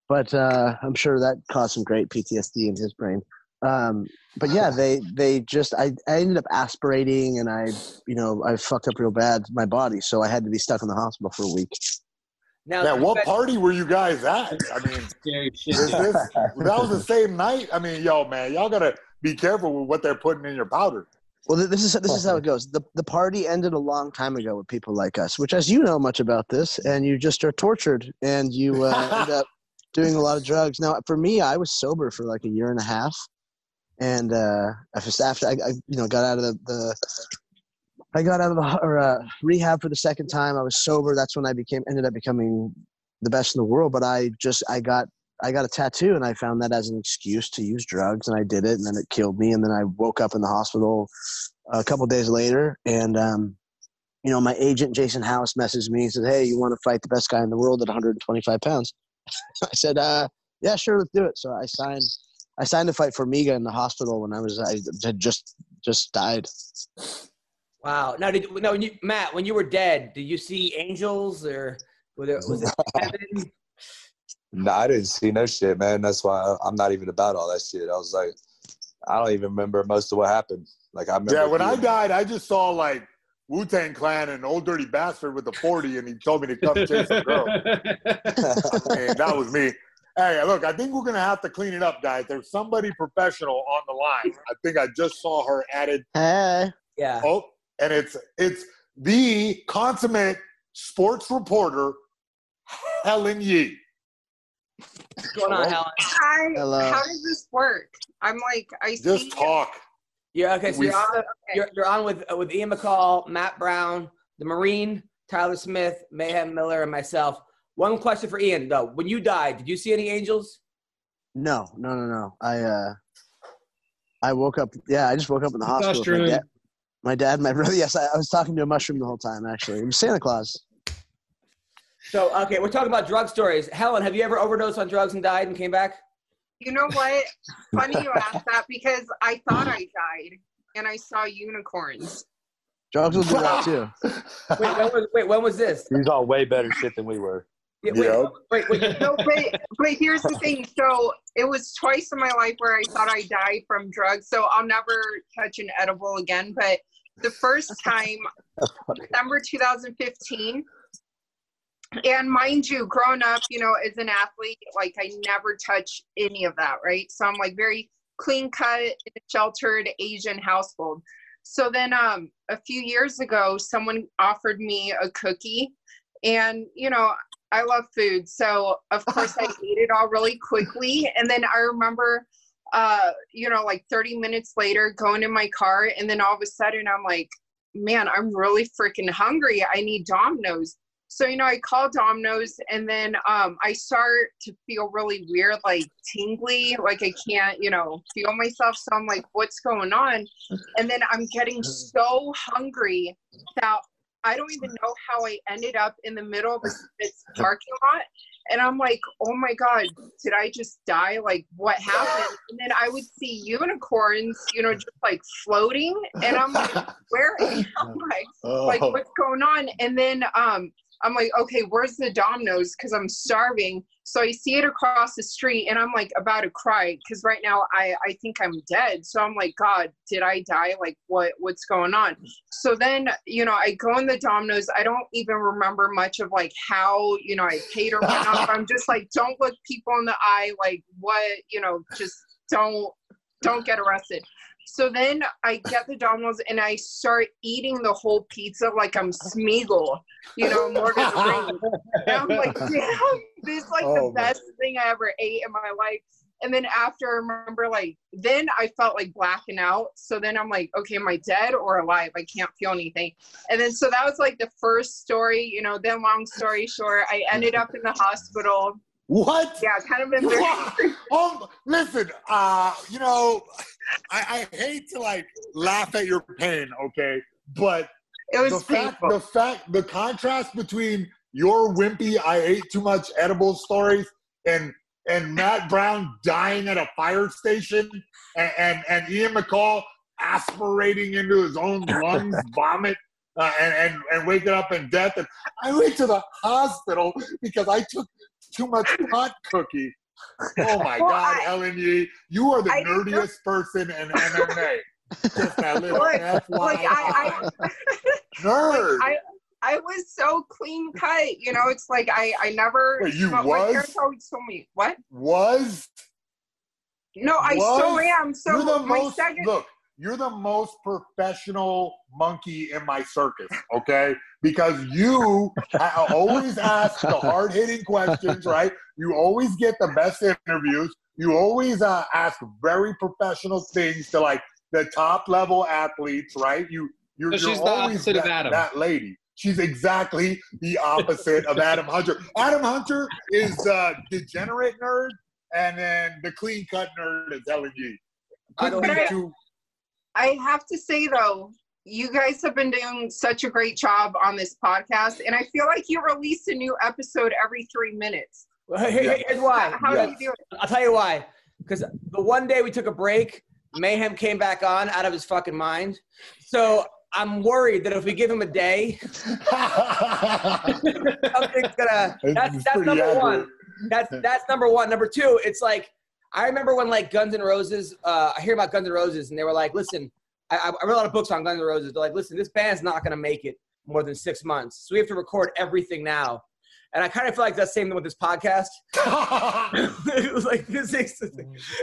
But uh, I'm sure that caused some great P T S D in his brain. Um, but yeah, they, they just, I, I ended up aspirating and I, you know, I fucked up real bad my body. So I had to be stuck in the hospital for a week. Now, now what bet- party were you guys at? I mean, this, that was the same night. I mean, yo, man, y'all gotta be careful with what they're putting in your powder. Well, this is, this is how it goes. The, the party ended a long time ago with people like us, which as you know much about this and you just are tortured and you uh, end up doing a lot of drugs. Now for me, I was sober for like a year and a half. And uh, after I, I, you know, got out of the, the I got out of the or, uh, rehab for the second time. I was sober. That's when I became ended up becoming the best in the world, but I just, I got, I got a tattoo and I found that as an excuse to use drugs, and I did it, and then it killed me. And then I woke up in the hospital a couple of days later, and, um, you know, my agent, Jason House, messaged me and said, "Hey, you want to fight the best guy in the world at one hundred twenty-five pounds? I said, uh, yeah, sure. Let's do it. So I signed, I signed a fight for Miga in the hospital when I was, I had just, just died. Wow. Now, did, now when you, Matt, when you were dead, did you see angels, or was it, was it heaven? No, I didn't see no shit, man. That's why I'm not even about all that shit. I was like, I don't even remember most of what happened. Like I remember. Yeah. When I died, I just saw like Wu-Tang Clan and Old Dirty Bastard with the forty, and he told me to come chase the girl. Man, that was me. Hey, look, I think we're going to have to clean it up, guys. There's somebody professional on the line. I think I just saw her added. Hey. Yeah. Oh, and it's it's the consummate sports reporter, Helen Yee. What's going on, Helen? Hi. Hello. How does this work? I'm like, I just see talk. You. Yeah, okay, so we, you're, on, okay. You're, you're on with uh, with Ian McCall, Matt Brown, the Marine, Tyler Smith, Mayhem Miller, and myself. One question for Ian, though. When you died, did you see any angels? No, no, no, no. I uh, I woke up. Yeah, I just woke up in the hospital. With my, dad, my dad, my brother. Yes, I, I was talking to a mushroom the whole time, actually. It was Santa Claus. So, okay, we're talking about drug stories. Helen, have you ever overdosed on drugs and died and came back? You know what? Funny you asked that, because I thought I died and I saw unicorns. Drugs will do that too. Wait, when was, wait, when was this? These are way better shit than we were. Yeah, wait, yeah. wait, wait, wait. No, but, but here's the thing. So it was twice in my life where I thought I died from drugs. So I'll never touch an edible again. But the first time, December two thousand fifteen. And mind you, growing up, you know, as an athlete, like I never touch any of that, right? So I'm like very clean cut, sheltered Asian household. So then um, a few years ago, someone offered me a cookie, and, you know, I love food. So of course I ate it all really quickly. And then I remember, uh, you know, like thirty minutes later going in my car, and then all of a sudden I'm like, man, I'm really freaking hungry. I need Domino's. So, you know, I call Domino's, and then um, I start to feel really weird, like tingly, like I can't, you know, feel myself. So I'm like, what's going on? And then I'm getting so hungry that I don't even know how I ended up in the middle of this parking lot. And I'm like, oh my God, did I just die? Like, what happened? And then I would see unicorns, you know, just like floating. And I'm like, where am I? Like, what's going on? And then, um, I'm like, okay, where's the Domino's? Because I'm starving. So I see it across the street, and I'm like about to cry, because right now I, I think I'm dead. So I'm like, God, did I die? Like, what what's going on? So then, you know, I go in the Domino's. I don't even remember much of like how, you know, I paid or whatnot. I'm just like, don't look people in the eye. Like, what, you know, just don't don't get arrested. So then I get the Domino's, and I start eating the whole pizza like I'm Smeagol, you know, Morgan Ring. And I'm like, damn, this is like oh, the best man. thing I ever ate in my life. And then after, I remember, like, then I felt like blacking out. So then I'm like, okay, am I dead or alive? I can't feel anything. And then so that was like the first story, you know, then long story short, I ended up in the hospital. What? Yeah, kind of embarrassing. Oh, listen, uh, you know, I, I hate to like laugh at your pain, okay? But it was the fact, the fact, the contrast between your wimpy "I ate too much edible" stories and and Matt Brown dying at a fire station, and and, and Ian McCall aspirating into his own lungs vomit. Uh, and, and, and waking up in death. And I went to the hospital because I took too much pot cookie. Oh, my well, God, I, Helen Yee. You are the I nerdiest person in M M A. Just that little like, F Y I. Like I, I, Nerd. Like I, I was so clean cut. You know, it's like I, I never. Wait, you was? My parents always told me. What? Was? No, I was? still am. So You're the my most, second. Look. You're the most professional monkey in my circus, okay? Because you always ask the hard-hitting questions, right? You always get the best interviews. You always uh, ask very professional things to, like, the top-level athletes, right? You, you're, so she's you're the always opposite that, of Adam. that lady. She's exactly the opposite of Adam Hunter. Adam Hunter is the degenerate nerd, and then the clean-cut nerd is Helen Yee. I don't need to. I have to say, though, you guys have been doing such a great job on this podcast, and I feel like you release a new episode every three minutes. Well, here, yeah. Here's why. How yeah. do you do it? I'll tell you why. Because the one day we took a break, Mayhem came back on out of his fucking mind. So I'm worried that if we give him a day, something's gonna. That's, that's number accurate. one. That's that's number one. Number two, it's like I remember when like Guns N' Roses. Uh, I hear about Guns N' Roses, and they were like, "Listen, I, I read a lot of books on Guns N' Roses. They're like, listen, this band's not gonna make it more than six months, so we have to record everything now." And I kind of feel like that's the same thing with this podcast. It was like this is,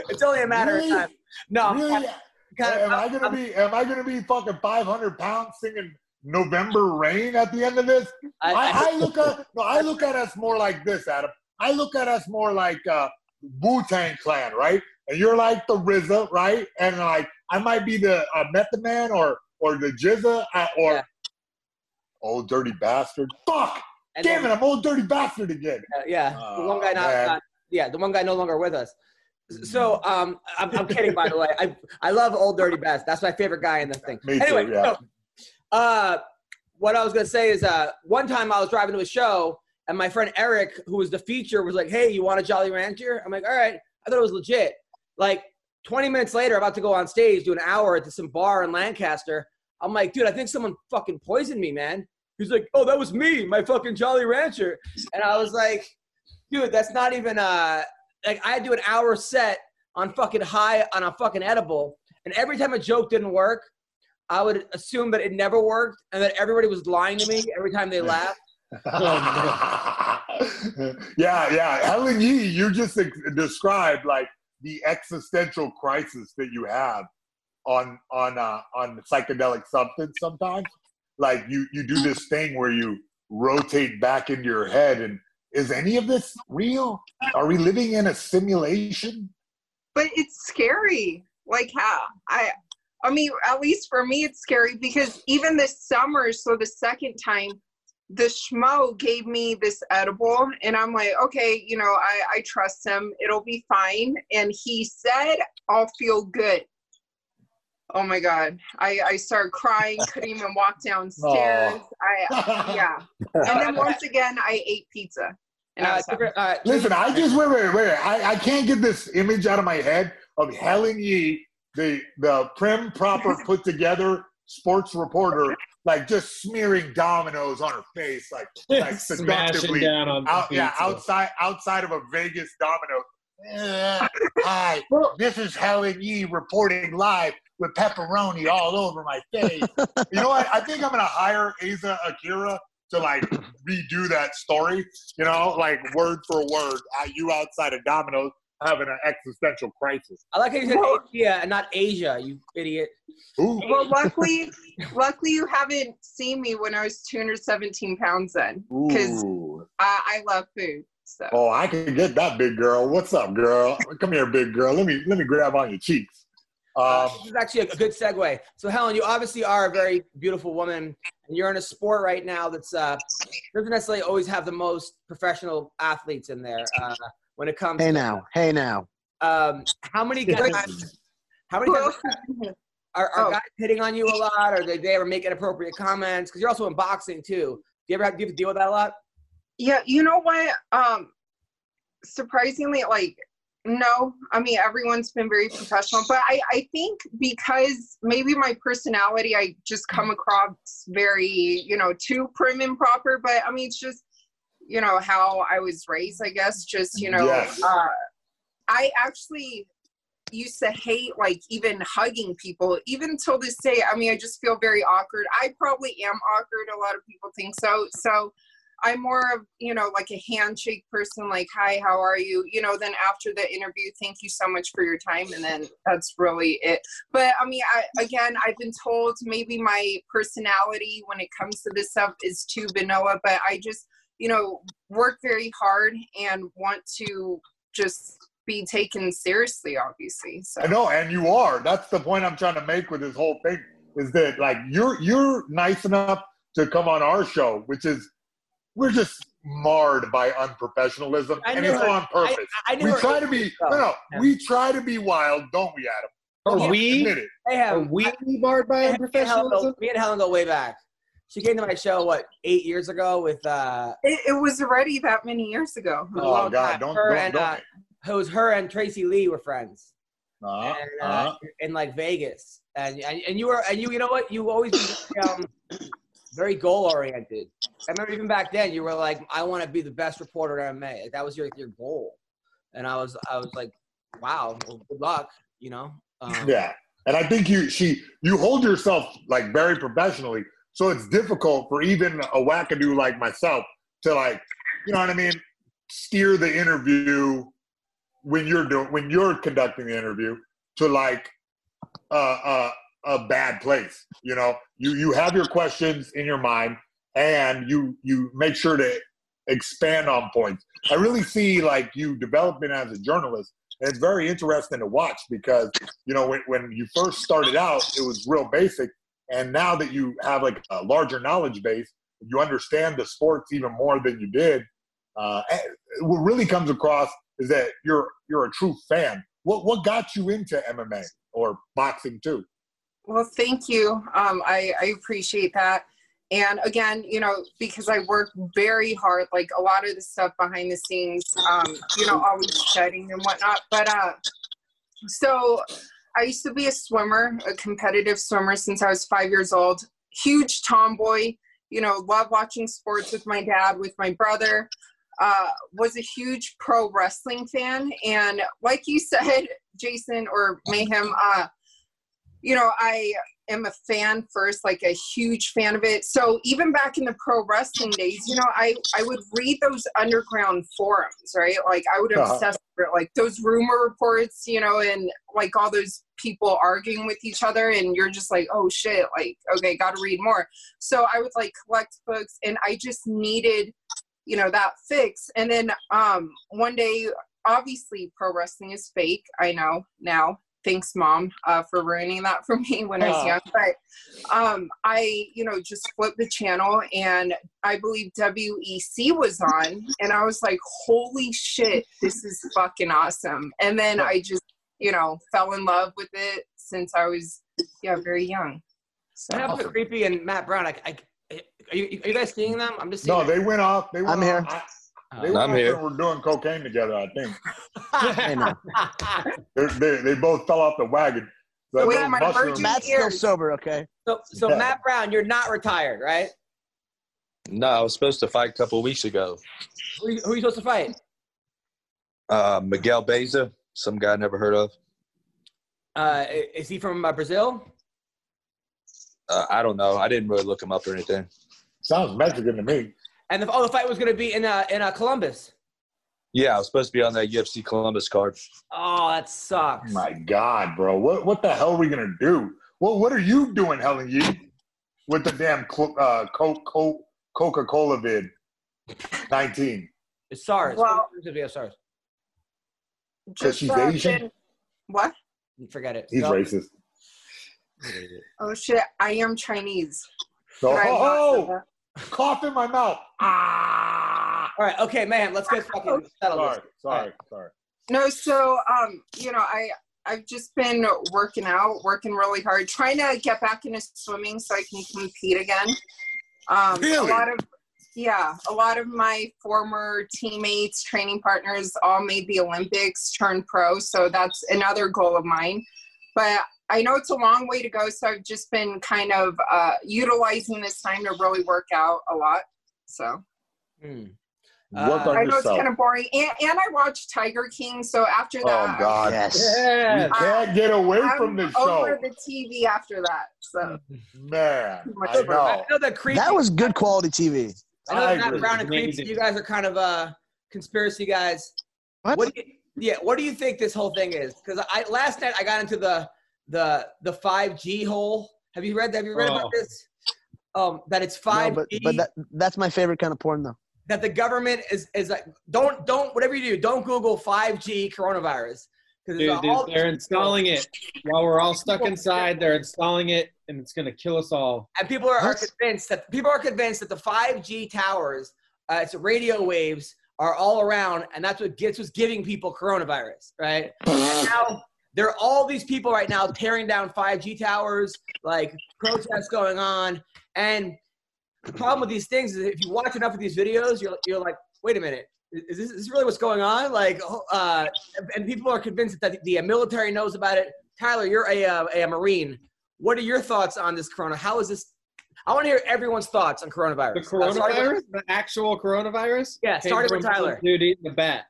it's only a matter really? of time. No. Really? I, Kind of, am I gonna I'm, be? Am I gonna be fucking five hundred pounds singing November Rain at the end of this? I, I, I, I look at no, I look at us more like this, Adam. I look at us more like uh, Wu-Tang Clan, right? And you're like the R Z A, right? And like I might be the uh, Method Man or or the Jizza uh, or yeah. Old Dirty Bastard. Fuck! And Damn then, it! I'm Old Dirty Bastard again. Uh, yeah, uh, the one guy not, not. Yeah, the one guy no longer with us. So um, I'm, I'm kidding, by the way. I I love Old Dirty Bastard. That's my favorite guy in the thing. Me anyway, too, yeah. so, uh, what I was gonna say is, uh, one time I was driving to a show, and my friend Eric, who was the feature, was like, "Hey, you want a Jolly Rancher?" I'm like, "All right." I thought it was legit. Like twenty minutes later, I'm about to go on stage, do an hour at some bar in Lancaster. I'm like, "Dude, I think someone fucking poisoned me, man." He's like, "Oh, that was me, my fucking Jolly Rancher," and I was like, "Dude, that's not even uh." Like, I do an hour set on fucking high on a fucking edible, and every time a joke didn't work, I would assume that it never worked and that everybody was lying to me every time they laughed. yeah, yeah. Helen Yee, you just ex- described, like, the existential crisis that you have on on uh, on psychedelic substance sometimes. Like, you, you do this thing where you rotate back into your head and, is any of this real? Are we living in a simulation? But it's scary. Like how I, I mean, at least for me, it's scary because even this summer, so the second time, the schmo gave me this edible, and I'm like, okay, you know, I, I trust him. It'll be fine. And he said, I'll feel good. Oh my God. I, I started crying, couldn't even walk downstairs. I, yeah. And then once again, I ate pizza. And uh, I was uh, Listen, I just, wait, wait, wait. I, I can't get this image out of my head of Helen Yee, the, the prim, proper, put together sports reporter, like just smearing dominoes on her face, like, like seductively. Down on out, yeah, outside, outside of a Vegas domino. Uh, hi, this is Helen Yee reporting live with pepperoni all over my face. You know what? I think I'm going to hire Asa Akira to, like, redo that story, you know, like word for word. Uh, you outside of Domino's having an existential crisis. I like how you said Asia and not Asia, you idiot. Ooh. Well, luckily, luckily you haven't seen me when I was two hundred seventeen pounds then because uh, I love food. So. Oh, I can get that big girl. What's up, girl? Come here, big girl. Let me let me grab on your cheeks. Um, uh, this is actually a good segue. So, Helen, you obviously are a very beautiful woman, and you're in a sport right now that's uh, doesn't necessarily always have the most professional athletes in there uh, when it comes. Hey to, now, hey now. Um, how many guys? How many guys are, are oh. guys hitting on you a lot? Or do they ever make inappropriate comments? Because you're also in boxing too. Do you ever have to deal with that a lot? Yeah, you know what? Um, surprisingly, like, no. I mean, everyone's been very professional. But I, I think because maybe my personality, I just come across very, you know, too prim and proper. But, I mean, it's just, you know, how I was raised, I guess. Just, you know, yes. uh, I actually used to hate, like, even hugging people. Even till this day, I mean, I just feel very awkward. I probably am awkward. A lot of people think so. So, I'm more of, you know, like a handshake person, like, hi, how are you? You know, then after the interview, thank you so much for your time. And then that's really it. But I mean, I, again, I've been told maybe my personality when it comes to this stuff is too vanilla, but I just, you know, work very hard and want to just be taken seriously, obviously. So. I know, and you are. That's the point I'm trying to make with this whole thing is that, like, you're you're nice enough to come on our show, which is, we're just marred by unprofessionalism, I and it's her, on purpose. I, I we try to be, no, no, yeah. we try to be wild, don't we, Adam? Are yeah, we? I have, are we I, marred by unprofessionalism? Me and Helen go way back. She came to my show, what, eight years ago with uh It, it was already that many years ago. Oh, God, don't, her don't, and, don't. Uh, it was her and Tracy Lee were friends. Uh-huh. And, uh, uh-huh. In, like, Vegas. And, and and you were, and you you know what? You always been um, very goal-oriented. I remember even back then, you were like, I want to be the best reporter in M M A. Like, that was your your goal. And I was I was like, wow, well, good luck, you know? Um, yeah. And I think you she you hold yourself, like, very professionally. So it's difficult for even a wackadoo like myself to, like, you know what I mean, steer the interview when you're doing, when you're conducting the interview to, like, uh, uh, a bad place. You know, you you have your questions in your mind and you you make sure to expand on points. I really see, like, you developing as a journalist, and it's very interesting to watch because, you know, when when you first started out, it was real basic. And now that you have, like, a larger knowledge base, you understand the sports even more than you did. Uh, what really comes across is that you're you're a true fan. What what got you into M M A or boxing too? Well, thank you. Um, I, I appreciate that. And again, you know, because I work very hard, like a lot of the stuff behind the scenes, um, you know, always studying and whatnot. But uh, so. I used to be a swimmer, a competitive swimmer since I was five years old. Huge tomboy, you know, loved watching sports with my dad, with my brother. Uh, was a huge pro wrestling fan. And like you said, Jason or Mayhem, uh, you know, I am a fan first, like a huge fan of it. So even back in the pro wrestling days, you know, I, I would read those underground forums, right? Like I would obsess over it, like those rumor reports, you know, and like all those people arguing with each other and you're just like, oh shit, like, okay, got to read more. So I would like collect books and I just needed, you know, that fix. And then um, one day, obviously pro wrestling is fake. I know now. Thanks, Mom, uh, for ruining that for me when oh. I was young. But um, I, you know, just flipped the channel, and I believe W E C was on, and I was like, holy shit, this is fucking awesome. And then I just, you know, fell in love with it since I was, yeah, very young. So. Awesome. Creepy and Matt Brown, I, I, are, you, are you guys seeing them? I'm just seeing No, them. They went off. They went I'm off. here. I, They were, I'm here. We're doing cocaine together, I think. they, they both fell off the wagon. So we Matt's still sober, okay? So, so yeah. Matt Brown, you're not retired, right? No, I was supposed to fight a couple of weeks ago. Who are you, who are you supposed to fight? Uh, Miguel Beza, some guy I never heard of. Uh, is he from uh, Brazil? Uh, I don't know. I didn't really look him up or anything. Sounds Mexican to me. And the, oh, the fight was going to be in uh, in uh, Columbus. Yeah, I was supposed to be on that U F C Columbus card. Oh, that sucks. Oh my God, bro. What what the hell are we going to do? Well, what are you doing, Helen Yee, with the damn uh, Coca-Cola vid nineteen? It's SARS. Well, it's going to be a SARS. Because she's Asian? What? Forget it. He's Go. racist. Oh, shit. I am Chinese. So, oh! Cough in my mouth. Ah. All right. Okay, man. Let's get fucking settled. Sorry. Sorry. Right. Sorry. No. So, um, you know, I I've just been working out, working really hard, trying to get back into swimming so I can compete again. Um, really? A lot of yeah, a lot of my former teammates, training partners, all made the Olympics, turned pro. So that's another goal of mine. But I know it's a long way to go, so I've just been kind of uh, utilizing this time to really work out a lot. So mm. uh, work on I know yourself. It's kind of boring. And, and I watched Tiger King, so after that. Oh, God. Yes. Yes. You can't I, get away I'm from the show. Over the T V after that. So. Man. I know. I know that, creepy, that was good quality T V. I know I Matt Brown and Creepy, you guys are kind of uh, conspiracy guys. What? what do you, yeah, what do you think this whole thing is? Because I last night I got into the – the the five G hole. Have you read that? Have you read oh. about this? Um, that it's five G. No, but but that, that's my favorite kind of porn, though. That the government is is like don't don't whatever you do, don't Google five G coronavirus Dude, dude, they're installing it. While we're all stuck inside, they're installing it, and it's going to kill us all. And people are, are convinced that people are convinced that the five G towers, uh, it's radio waves, are all around, and that's what gets what's giving people coronavirus, right? And now there are all these people right now tearing down five G towers, like protests going on. And the problem with these things is if you watch enough of these videos, you're you're like, wait a minute. Is this, is this really what's going on? Like, uh, and people are convinced that the, the military knows about it. Tyler, you're a, a, a Marine. What are your thoughts on this corona? How is this? I want to hear everyone's thoughts on coronavirus. The coronavirus? Uh, with, the actual coronavirus? Yeah, starting with Tyler. Dude eating the bat.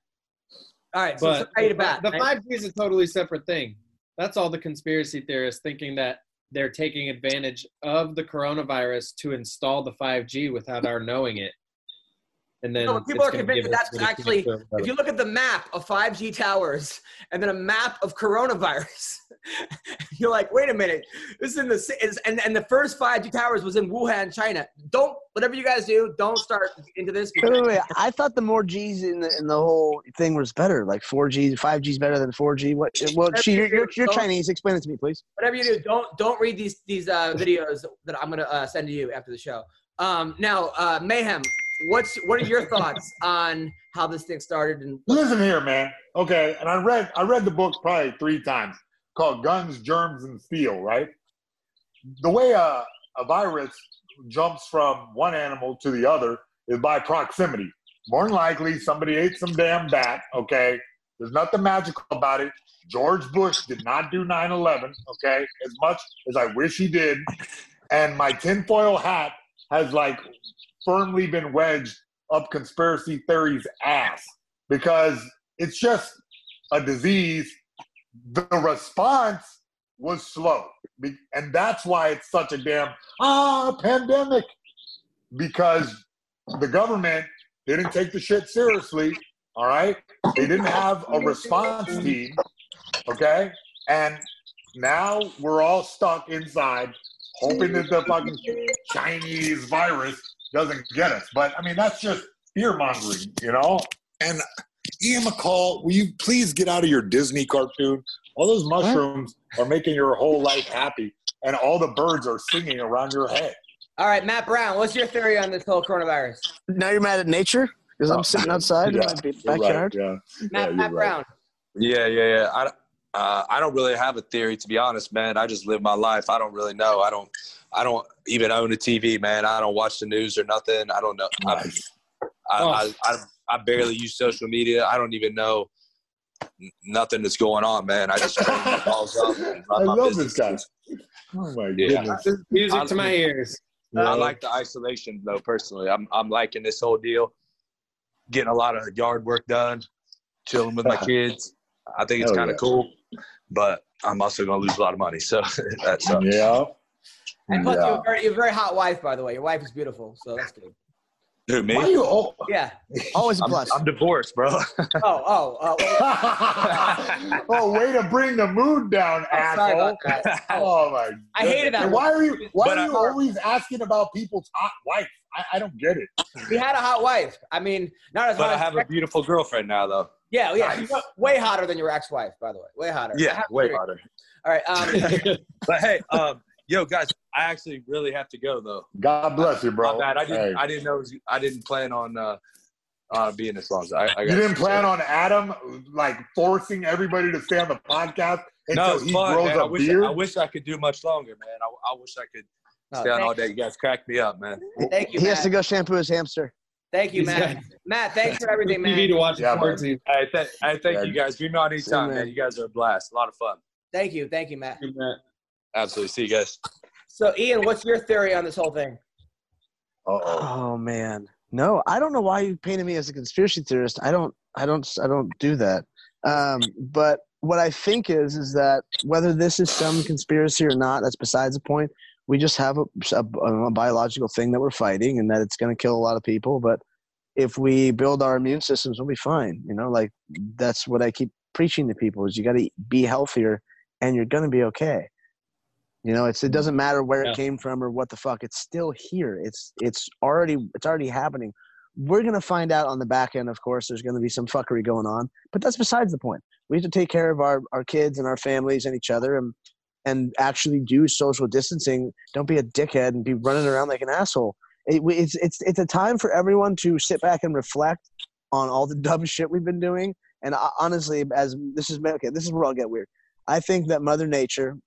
All right, so I ate a bat. The right? five G is a totally separate thing. That's all the conspiracy theorists thinking that they're taking advantage of the coronavirus to install the five G without our knowing it. And then no, people are convinced that that's actually, if you look at the map of five G towers and then a map of coronavirus, you're like, wait a minute, this is in the, it's, and, and the first five G towers was in Wuhan, China. Don't, whatever you guys do, don't start into this. Wait, wait, wait. I thought the more G's in the, in the whole thing was better, like four G, five G's better than four G. What? Well, she, you do, you're, you're Chinese. Explain it to me, please. Whatever you do, don't, don't read these, these uh, videos that I'm going to uh, send to you after the show. Um, now, uh, Mayhem. What's what are your thoughts on how this thing started? And listen here, man. Okay, and I read I read the book probably three times called Guns, Germs, and Steel. Right, the way a a virus jumps from one animal to the other is by proximity. More than likely, somebody ate some damn bat. Okay, there's nothing magical about it. George Bush did not do nine eleven. Okay, as much as I wish he did, and my tinfoil hat has like firmly been wedged up conspiracy theory's ass because it's just a disease. The response was slow. And that's why it's such a damn, ah, pandemic, because the government didn't take the shit seriously, all right? They didn't have a response team, okay? And now we're all stuck inside hoping that the fucking Chinese virus doesn't get us. But, I mean, that's just fear-mongering, you know? And Ian McCall, will you please get out of your Disney cartoon? All those mushrooms what? are making your whole life happy, and all the birds are singing around your head. All right, Matt Brown, what's your theory on this whole coronavirus? Now you're mad at nature? Because oh, I'm sitting outside yeah, in my backyard? Right, yeah. Matt, yeah, Matt right. Brown. Yeah, yeah, yeah. I, uh, I don't really have a theory, to be honest, man. I just live my life. I don't really know. I don't... I don't even own a T V, man. I don't watch the news or nothing. I don't know. I, I, I, I, I barely use social media. I don't even know nothing that's going on, man. I just calls up and run I my love business. This guy. Oh my yeah. goodness! Music I, to my ears. I, I like the isolation, though. Personally, I'm I'm liking this whole deal. Getting a lot of yard work done, chilling with my kids. I think it's kind of yeah. cool, but I'm also gonna lose a lot of money, so that sucks. Yeah. And plus, yeah. you're, a very, you're a very hot wife, by the way. Your wife is beautiful, so that's good. Dude, me? Why are you old? Yeah. Always a plus. I'm, I'm divorced, bro. oh, oh. Uh, well, oh, way to bring the mood down, I'm asshole. Oh, my God. I hated that. Why are you, why are you always asking about people's hot wife? I, I don't get it. We had a hot wife. I mean, not as hot as But I have a beautiful girlfriend now, though. Yeah, yeah. Nice. Way hotter than your ex-wife, by the way. Way hotter. Yeah, way theory. hotter. All right. Um, but, hey, um, yo, guys, I actually really have to go though. God bless you, bro. My bad. I didn't. Hey. I didn't know. It was, I didn't plan on uh, uh, being this long. So I, I you didn't plan on Adam like forcing everybody to stay on the podcast until no, he fun, grows man. a I wish, beard. I wish I could do much longer, man. I, I wish I could oh, stay on all day. You guys cracked me up, man. Thank you. He Matt. has to go shampoo his hamster. Thank you, Matt. Matt, thanks for everything, man. You need to watch yeah, sports. Hey, th- hey, thank yeah. you guys. Be on anytime, man. man. You guys are a blast. A lot of fun. Thank you, thank you, Matt. Thank you, Matt. Absolutely. See you guys. So, Ian, what's your theory on this whole thing? Uh-oh. Oh, man. No, I don't know why you painted me as a conspiracy theorist. I don't I don't, I don't do that. Um, but what I think is is that whether this is some conspiracy or not, that's besides the point. We just have a, a, a biological thing that we're fighting and that it's going to kill a lot of people. But if we build our immune systems, we'll be fine. You know, like that's what I keep preaching to people is you got to be healthier and you're going to be okay. You know, it's it doesn't matter where yeah. it came from or what the fuck. It's still here. It's it's already it's already happening. We're going to find out on the back end, of course, there's going to be some fuckery going on, but that's besides the point. We have to take care of our, our kids and our families and each other, and, and actually do social distancing. Don't be a dickhead and be running around like an asshole. It, it's, it's, it's a time for everyone to sit back and reflect on all the dumb shit we've been doing. And I, honestly, as this is, okay, this is where I'll get weird. I think that Mother Nature,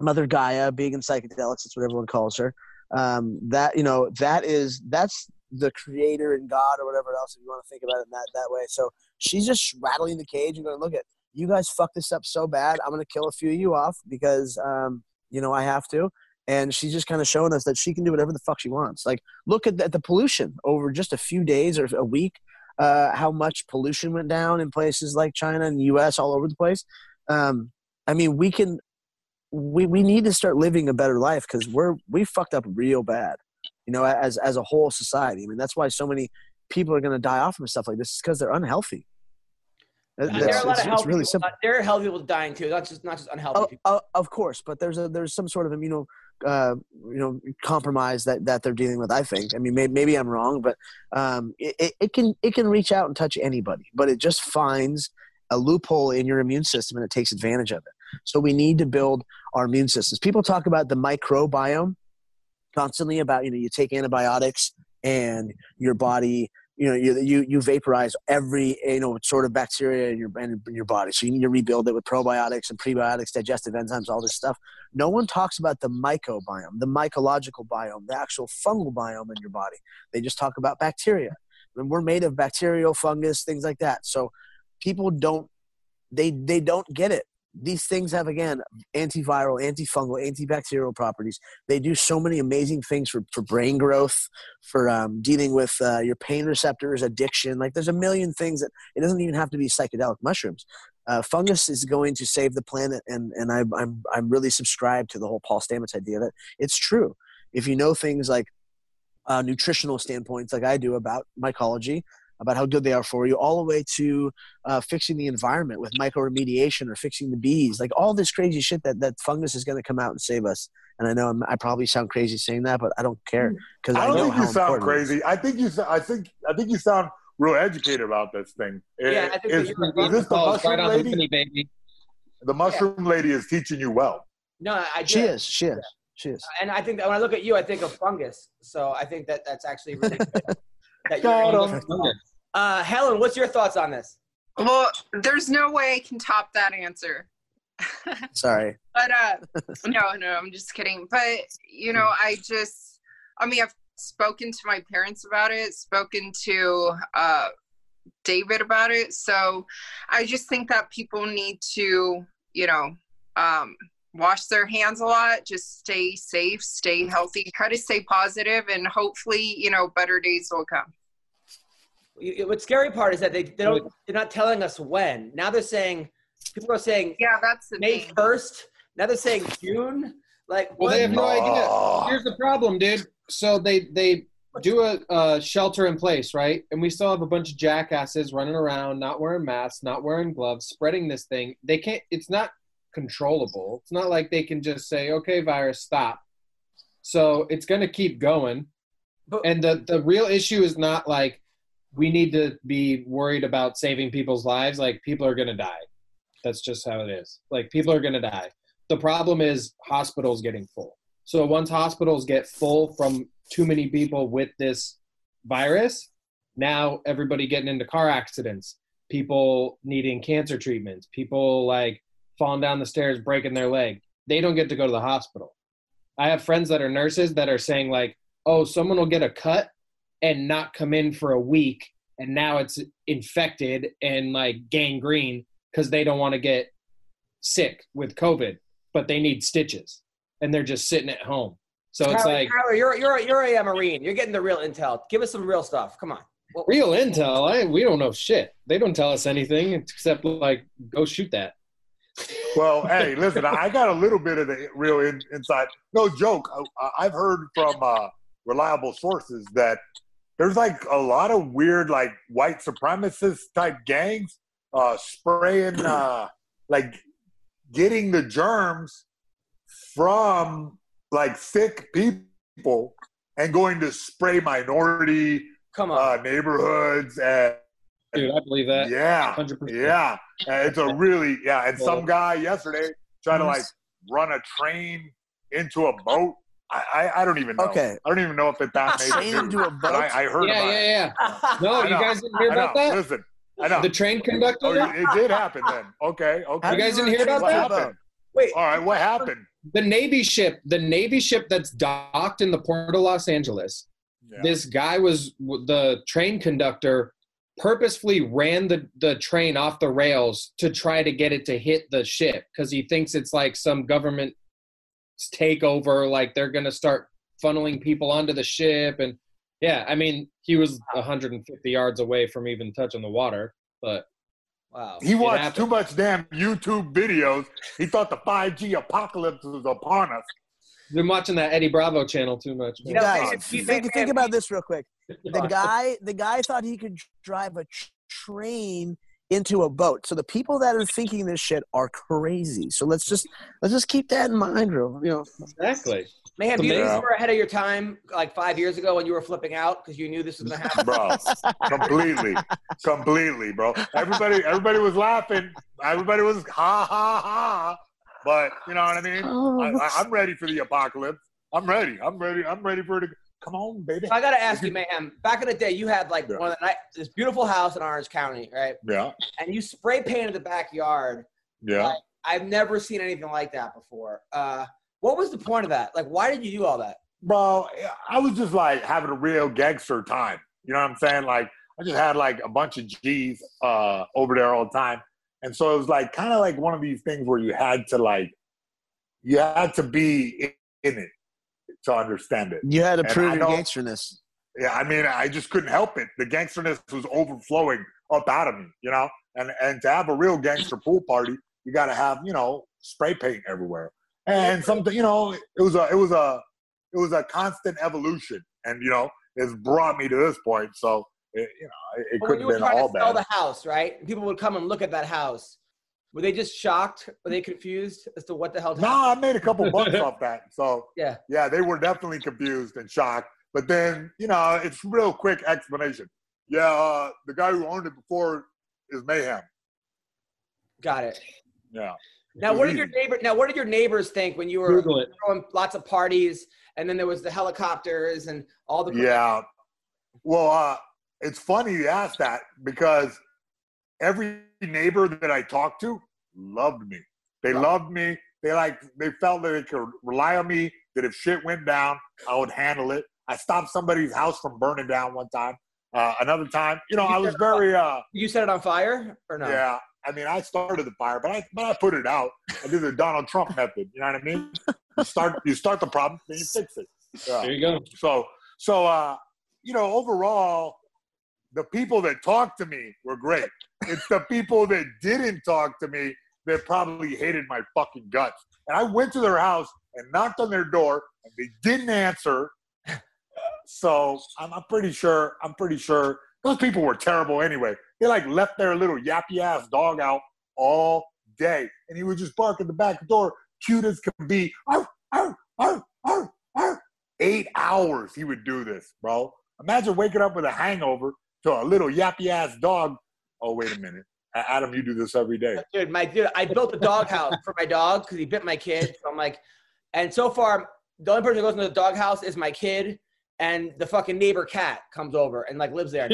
Mother Gaia, being in psychedelics, that's what everyone calls her. Um, that, you know, that is, that's, the creator and God or whatever else, if you want to think about it in that, that way. So she's just rattling the cage and going, look at you guys fucked this up so bad. I'm going to kill a few of you off because, um, you know, I have to. And she's just kind of showing us that she can do whatever the fuck she wants. Like, look at the, at the pollution over just a few days or a week, uh, how much pollution went down in places like China and the U S all over the place. Um, I mean, we can, we, we need to start living a better life because we're, we fucked up real bad. You know, as as a whole society. I mean, that's why so many people are going to die off from stuff like this, is because they're unhealthy. That's, there are a lot of healthy really people. There are healthy people dying too. Not just not just unhealthy. Oh, people. Oh, of course, but there's a, there's some sort of immuno uh, you know compromise that, that they're dealing with. I think. I mean, maybe, maybe I'm wrong, but um, it it can it can reach out and touch anybody. But it just finds a loophole in your immune system and it takes advantage of it. So we need to build our immune systems. People talk about the microbiome constantly, about, you know, you take antibiotics and your body, you know, you you, you vaporize every, you know, sort of bacteria in your, in your body. So you need to rebuild it with probiotics and prebiotics, digestive enzymes, all this stuff. No one talks about the mycobiome, the mycological biome, the actual fungal biome in your body. They just talk about bacteria. I mean, we're made of bacterial, fungus, things like that. So people don't, they they don't get it. These things have, again, antiviral, antifungal, antibacterial properties. They do so many amazing things for, for brain growth, for um, dealing with uh, your pain receptors, addiction. Like, there's a million things that it doesn't even have to be psychedelic mushrooms. Uh, fungus is going to save the planet, and and I, I'm I'm really subscribed to the whole Paul Stamets idea that it's true. If you know things like uh, nutritional standpoints, like I do about mycology, about how good they are for you, all the way to uh, fixing the environment with micro-remediation or fixing the bees, like all this crazy shit that, that fungus is going to come out and save us. And I know I'm, I probably sound crazy saying that, but I don't care. Because I, I don't know think how you sound crazy. I think you, I think, I think you sound real educated about this thing. Yeah, it, I think is, is, is this the mushroom right lady? Anthony, baby. The mushroom yeah. lady is teaching you well. No, I did. She is, she is, she is. And I think that when I look at you, I think of fungus. So I think that that's actually really good. That you're Uh, Helen, what's your thoughts on this? Well, there's no way I can top that answer. Sorry. But, uh, no, no, I'm just kidding. But, you know, I just, I mean, I've spoken to my parents about it, spoken to uh, David about it. So I just think that people need to, you know, um, wash their hands a lot, just stay safe, stay healthy, try to stay positive, and hopefully, you know, better days will come. What's scary part is that they, they don't, they're not telling us when. Now they're saying, people are saying yeah, that's the May first. Now they're saying June. Like, well, they have no oh. idea. Here's the problem, dude. So they, they do a, a shelter in place, right? And we still have a bunch of jackasses running around, not wearing masks, not wearing gloves, spreading this thing. They can't, it's not controllable. It's not like they can just say, okay, virus, stop. So it's going to keep going. But, and the, the real issue is not like, we need to be worried about saving people's lives. Like, people are going to die. That's just how it is. Like, people are going to die. The problem is hospitals getting full. So once hospitals get full from too many people with this virus, now everybody getting into car accidents, people needing cancer treatments, people like falling down the stairs, breaking their leg. They don't get to go to the hospital. I have friends that are nurses that are saying like, oh, someone will get a cut and not come in for a week, and now it's infected and like gangrene because they don't want to get sick with COVID, but they need stitches, and they're just sitting at home. So Tyler, it's like Tyler, you're you're you're a Marine. You're getting the real intel. Give us some real stuff. Come on. What, real intel? I we don't know shit. They don't tell us anything except like go shoot that. Well, hey, listen, I got a little bit of the real in, inside. No joke. I, I've heard from uh, reliable sources that. There's like a lot of weird, like white supremacist type gangs uh, spraying, uh, like getting the germs from like sick people and going to spray minority Come on. Uh, neighborhoods. And, Dude, I believe that. Yeah. one hundred percent. Yeah. And it's a really, yeah. And some guy yesterday tried to, like, run a train into a boat. I, I don't even know. Okay. I don't even know if it that made it do, but I, I heard yeah, about yeah, it. Yeah, yeah, yeah. No, you guys didn't hear about that? Listen, I know. The train conductor? Oh, it did happen then. Okay, okay. You guys didn't hear about what that? Happened? Wait. All right, what happened? The Navy ship, the Navy ship that's docked in the port of Los Angeles, yeah. This guy was – the train conductor purposefully ran the, the train off the rails to try to get it to hit the ship because he thinks it's like some government – take over, like they're gonna start funneling people onto the ship. And yeah, I mean, he was one hundred fifty yards away from even touching the water, but wow, he watched happened. Too much damn YouTube videos. He thought the five G apocalypse was upon us. Been watching that Eddie Bravo channel too much. You guys, think, think, think about this real quick. The guy, the guy thought he could drive a train into a boat. So the people that are thinking this shit are crazy. So let's just let's just keep that in mind, real. You know. Exactly. Man, do you think you were ahead of your time like five years ago when you were flipping out because you knew this was gonna happen? Bro, completely, completely, bro. Everybody, everybody was laughing. Everybody was ha ha ha. But you know what I mean. Oh, I, I, I'm ready for the apocalypse. I'm ready. I'm ready. I'm ready for it to come on, baby. So I got to ask you, Mayhem. Back in the day, you had like yeah. one of the night, this beautiful house in Orange County, right? Yeah. And you spray painted the backyard. Yeah. Like, I've never seen anything like that before. Uh, what was the point of that? Like, why did you do all that? Bro, I was just like having a real gangster time. You know what I'm saying? Like, I just had like a bunch of G's uh, over there all the time. And so it was like kind of like one of these things where you had to like, you had to be in it to understand it. You had to prove your gangsterness. Yeah, I mean, I just couldn't help it. The gangsterness was overflowing up out of me, you know? And and to have a real gangster pool party, you got to have, you know, spray paint everywhere. And something, you know, it was a it was a it was a constant evolution, and you know, it's brought me to this point, so it, you know, it couldn't have been all bad. When you were trying to sell the house, right? People would come and look at that house. Were they just shocked? Were they confused as to what the hell? No, nah, I made a couple bucks off that. So yeah, yeah, they were definitely confused and shocked. But then, you know, it's real quick explanation. Yeah, uh, the guy who owned it before is Mayhem. Got it. Yeah. Now, what did your neighbor? Now, what did your neighbors think when you were throwing lots of parties, and then there was the helicopters and all the? Yeah. Well, uh, it's funny you asked that because every neighbor that I talked to loved me. They wow. loved me. They like they felt that they could rely on me, that if shit went down, I would handle it. I stopped somebody's house from burning down one time. Uh, another time, you know, you I was very uh you set it on fire or no? Yeah. I mean, I started the fire, but I but I put it out. I did the Donald Trump method, you know what I mean? You start you start the problem, then you fix it. Yeah. There you go. So so uh you know, overall, the people that talked to me were great. It's the people that didn't talk to me that probably hated my fucking guts. And I went to their house and knocked on their door, and they didn't answer. So I'm, I'm pretty sure, I'm pretty sure those people were terrible anyway. They like left their little yappy ass dog out all day, and he would just bark at the back door, cute as can be. Arf, arf, arf, arf, arf. Eight hours he would do this, bro. Imagine waking up with a hangover to a little yappy-ass dog. Oh, wait a minute. Adam, you do this every day. Dude, my dude, I built a doghouse for my dog because he bit my kid. So I'm like, and so far, the only person who goes into the doghouse is my kid, and the fucking neighbor cat comes over and, like, lives there.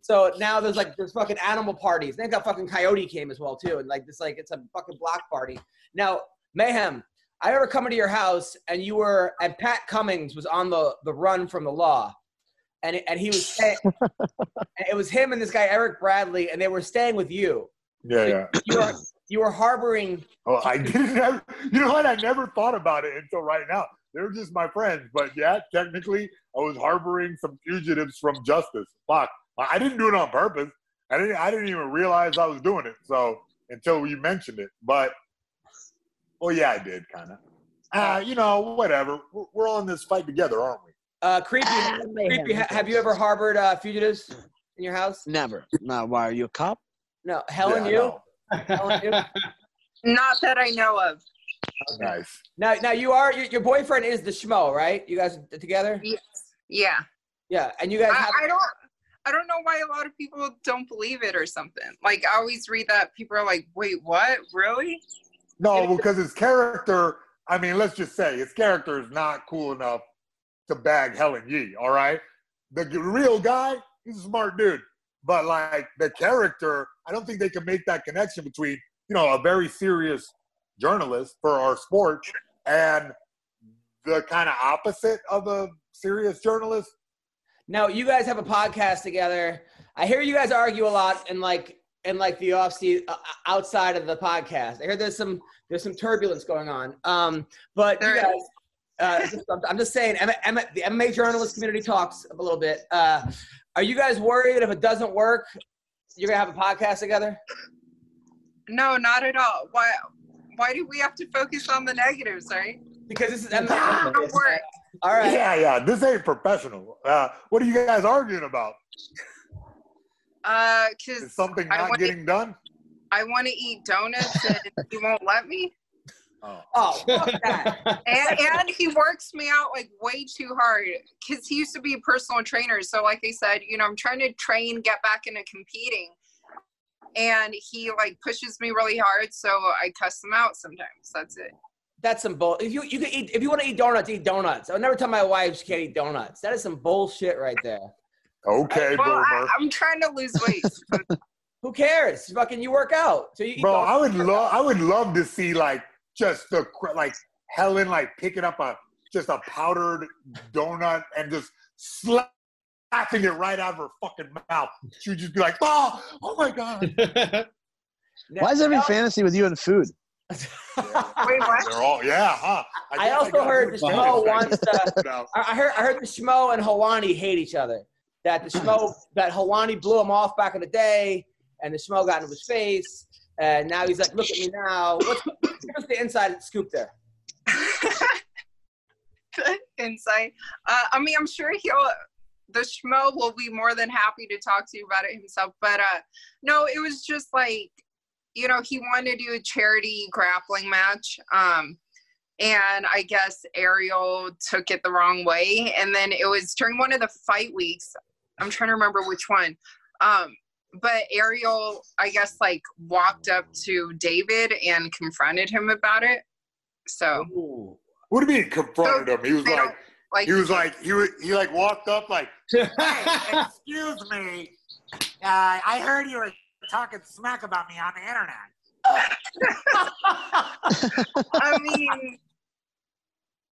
So now there's, like, there's fucking animal parties. They got fucking coyote came as well, too. And, like, this, like, it's a fucking block party. Now, Mayhem, I remember coming to your house, and you were, and Pat Cummings was on the, the run from the law. And, and he was staying, it was him and this guy, Eric Bradley, and they were staying with you. Yeah, yeah. You were, you were harboring. Oh, I didn't have, you know what? I never thought about it until right now. They're just my friends. But yeah, technically, I was harboring some fugitives from justice. Fuck. I didn't do it on purpose. I didn't, I didn't even realize I was doing it. So until you mentioned it. But, oh, yeah, I did kind of. Uh, you know, whatever. We're, we're all in this fight together, aren't we? Uh, creepy, ah, creepy. Ha- have you ever harbored uh, fugitives in your house? Never. No, why, are you a cop? No, Helen, yeah, you? Helen, you? Not that I know of. Nice. Now, now you are, your, your boyfriend is the schmo, right? You guys are together? Yes. Yeah. Yeah, and you guys I, have- I don't, I don't know why a lot of people don't believe it or something. Like, I always read that, people are like, wait, what? Really? No, because his character, I mean, let's just say his character is not cool enough to bag Helen Yee, all right? The real guy, he's a smart dude. But, like, the character, I don't think they can make that connection between, you know, a very serious journalist for our sport and the kind of opposite of a serious journalist. Now, you guys have a podcast together. I hear you guys argue a lot in, like, in like the off-season, uh, outside of the podcast. I hear there's some there's some turbulence going on. Um, but you guys, uh, just, I'm just saying, M- M- the M M A journalist community talks a little bit. Uh, are you guys worried that if it doesn't work, you're going to have a podcast together? No, not at all. Why, why do we have to focus on the negatives, right? Because this is M M A. It don't work. All right. Yeah, yeah. This ain't professional. Uh, what are you guys arguing about? Uh, cause is something not wanna, getting done? I want to eat donuts and he won't let me. Oh, oh fuck that. and, and he works me out like way too hard because he used to be a personal trainer. So like I said, you know, I'm trying to train, get back into competing. And he like pushes me really hard. So I cuss him out sometimes. That's it. That's some bull. If you you can eat, if you want to eat donuts, eat donuts. I'll never tell my wife she can't eat donuts. That is some bullshit right there. Okay, well, boomer. I, I'm trying to lose weight. Who cares? Fucking, you work out. So you eat Bro, I would love, I would love to see like just the like Helen like picking up a just a powdered donut and just slapping it right out of her fucking mouth. She would just be like, oh, oh my god. Why is every fantasy with you and food? Yeah. Wait, what? They're all, yeah, huh? I, I also I heard the Schmo wants to. I heard I heard the Schmo and Helwani hate each other. That the Schmo that Helwani blew him off back in the day, and the Schmo got in his face, and now he's like, "Look at me now." What's, what's the inside scoop there? The inside. Uh, I mean, I'm sure he'll. The Schmo will be more than happy to talk to you about it himself. But uh, no, it was just like. You know, he wanted to do a charity grappling match. Um, and I guess Ariel took it the wrong way. And then it was during one of the fight weeks. I'm trying to remember which one. Um, but Ariel, I guess, like, walked up to David and confronted him about it. So. Ooh. What do you mean confronted so, him? He was like, like, he was like, he was, he like walked up like, hey, excuse me. Uh, I heard you were talking smack about me on the internet. I mean,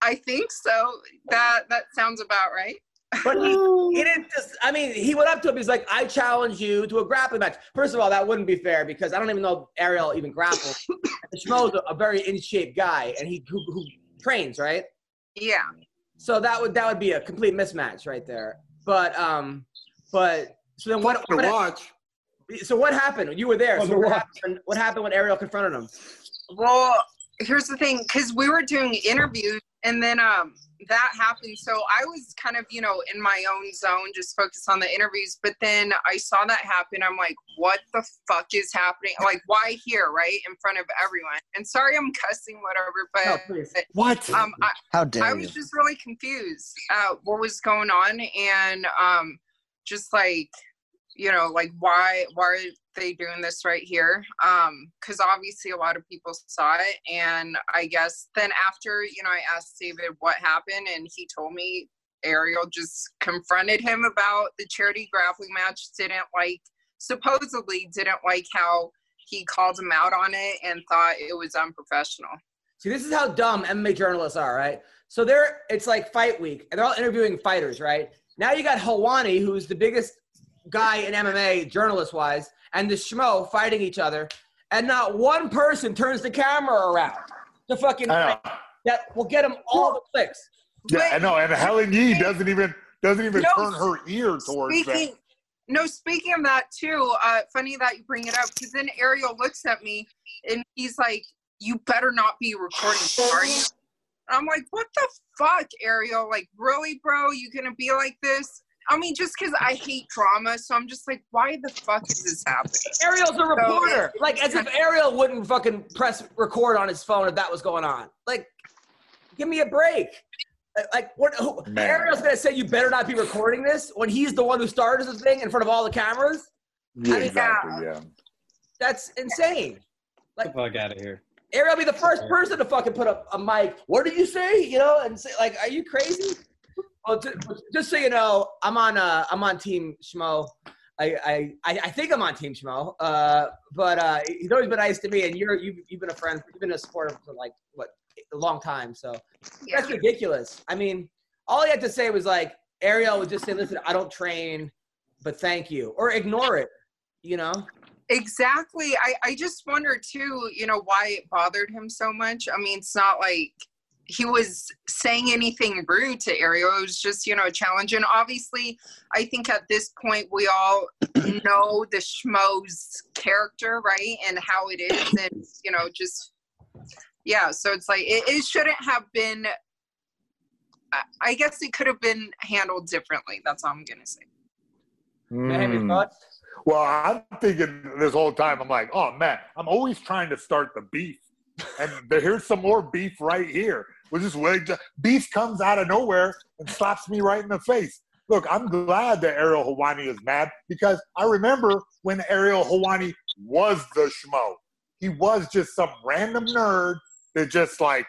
I think so. That that sounds about right. But he, he didn't just, I mean, he went up to him. He's like, I challenge you to a grappling match. First of all, that wouldn't be fair because I don't even know if Ariel even grappled. Schmo's a, a very in shape guy and he who, who trains, right? Yeah. So that would that would be a complete mismatch right there. But, um, but, so then what? To watch. It, So what happened? You were there. So what happened, what happened when Ariel confronted him? Well, here's the thing, because we were doing interviews, and then um, that happened. So I was kind of, you know, in my own zone, just focused on the interviews. But then I saw that happen. I'm like, what the fuck is happening? Like, why here, right, in front of everyone? And sorry I'm cussing, whatever. But no, but, what? Um, I, How dare I was you. just really confused uh, what was going on, and um, just like – you know, like, why, why are they doing this right here? Um, because obviously a lot of people saw it. And I guess then after, you know, I asked David what happened, and he told me Ariel just confronted him about the charity grappling match, didn't like, supposedly didn't like how he called him out on it and thought it was unprofessional. See, this is how dumb M M A journalists are, right? So they're, it's like fight week, and they're all interviewing fighters, right? Now you got Helwani, who's the biggest guy in M M A, journalist-wise, and the Schmo fighting each other, and not one person turns the camera around. The fucking that will get them all the clicks. Yeah, but, I know, and Helen Yee doesn't even doesn't even no, turn her ear towards speaking, that. No, speaking of that too, uh, funny that you bring it up, because then Ariel looks at me and he's like, "You better not be recording, are you?" And I'm like, "What the fuck, Ariel? Like, really, bro? You gonna be like this?" I mean, just because I hate drama, so I'm just like, why the fuck is this happening? Ariel's a reporter. So, like, as if Ariel wouldn't fucking press record on his phone if that was going on. Like, give me a break. Like, what, who, Ariel's going to say, you better not be recording this when he's the one who started this thing in front of all the cameras. Yeah, I mean, exactly, now, yeah. That's insane. Like, fuck out of here. Ariel be the first person to fucking put up a mic. What did you say? You know, and say, like, are you crazy? Well, t- just so you know, I'm on, uh, I'm on Team Schmo. I, I, I think I'm on Team Schmo, uh, but uh, he's always been nice to me, and you're, you've, you've been a friend, you've been a supporter for like, what, a long time, so yeah. That's ridiculous. I mean, all he had to say was like, Ariel would just say, listen, I don't train, but thank you, or ignore it, you know? Exactly. I, I just wonder, too, you know, why it bothered him so much. I mean, it's not like he was saying anything rude to Ariel. It was just, you know, a challenge. And obviously, I think at this point, we all know the schmo's character, right? And how it is. And, you know, just, yeah. So it's like, it, it shouldn't have been, I guess it could have been handled differently. That's all I'm going to say. Mm. Have any thoughts? Well, I'm thinking this whole time, I'm like, oh, man, I'm always trying to start the beef. And here's some more beef right here. We're just waiting to, beef comes out of nowhere and slaps me right in the face. Look, I'm glad that Ariel Helwani is mad because I remember when Ariel Helwani was the schmo. He was just some random nerd that just, like,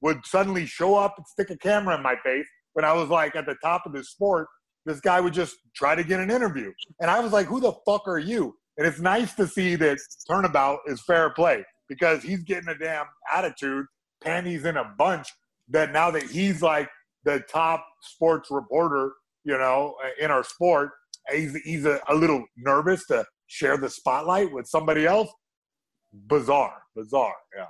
would suddenly show up and stick a camera in my face when I was, like, at the top of the sport. This guy would just try to get an interview. And I was like, who the fuck are you? And it's nice to see that turnabout is fair play because he's getting a damn attitude, panties in a bunch, that now that he's like the top sports reporter, you know, in our sport, he's, he's a, a little nervous to share the spotlight with somebody else. Bizarre, bizarre, yeah.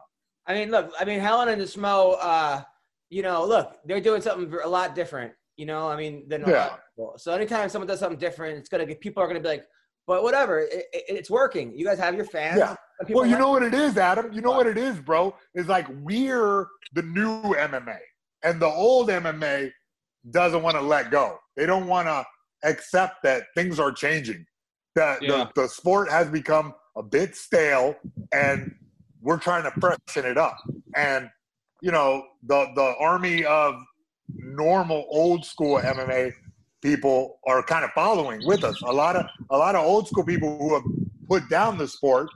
I mean, look, I mean, Helen and the Schmo, uh, you know, look, they're doing something a lot different. You know, I mean, then yeah. So anytime someone does something different, it's gonna get people are gonna be like, but whatever, it, it, it's working. You guys have your fans. Yeah. Well, you know what it is, Adam. You know what it is, bro. It's like we're the new M M A, and the old M M A doesn't want to let go. They don't want to accept that things are changing. That yeah. the, the sport has become a bit stale, and we're trying to freshen it up. And you know, the the army of normal old school M M A people are kind of following with us. A lot of a lot of old school people who have put down the sport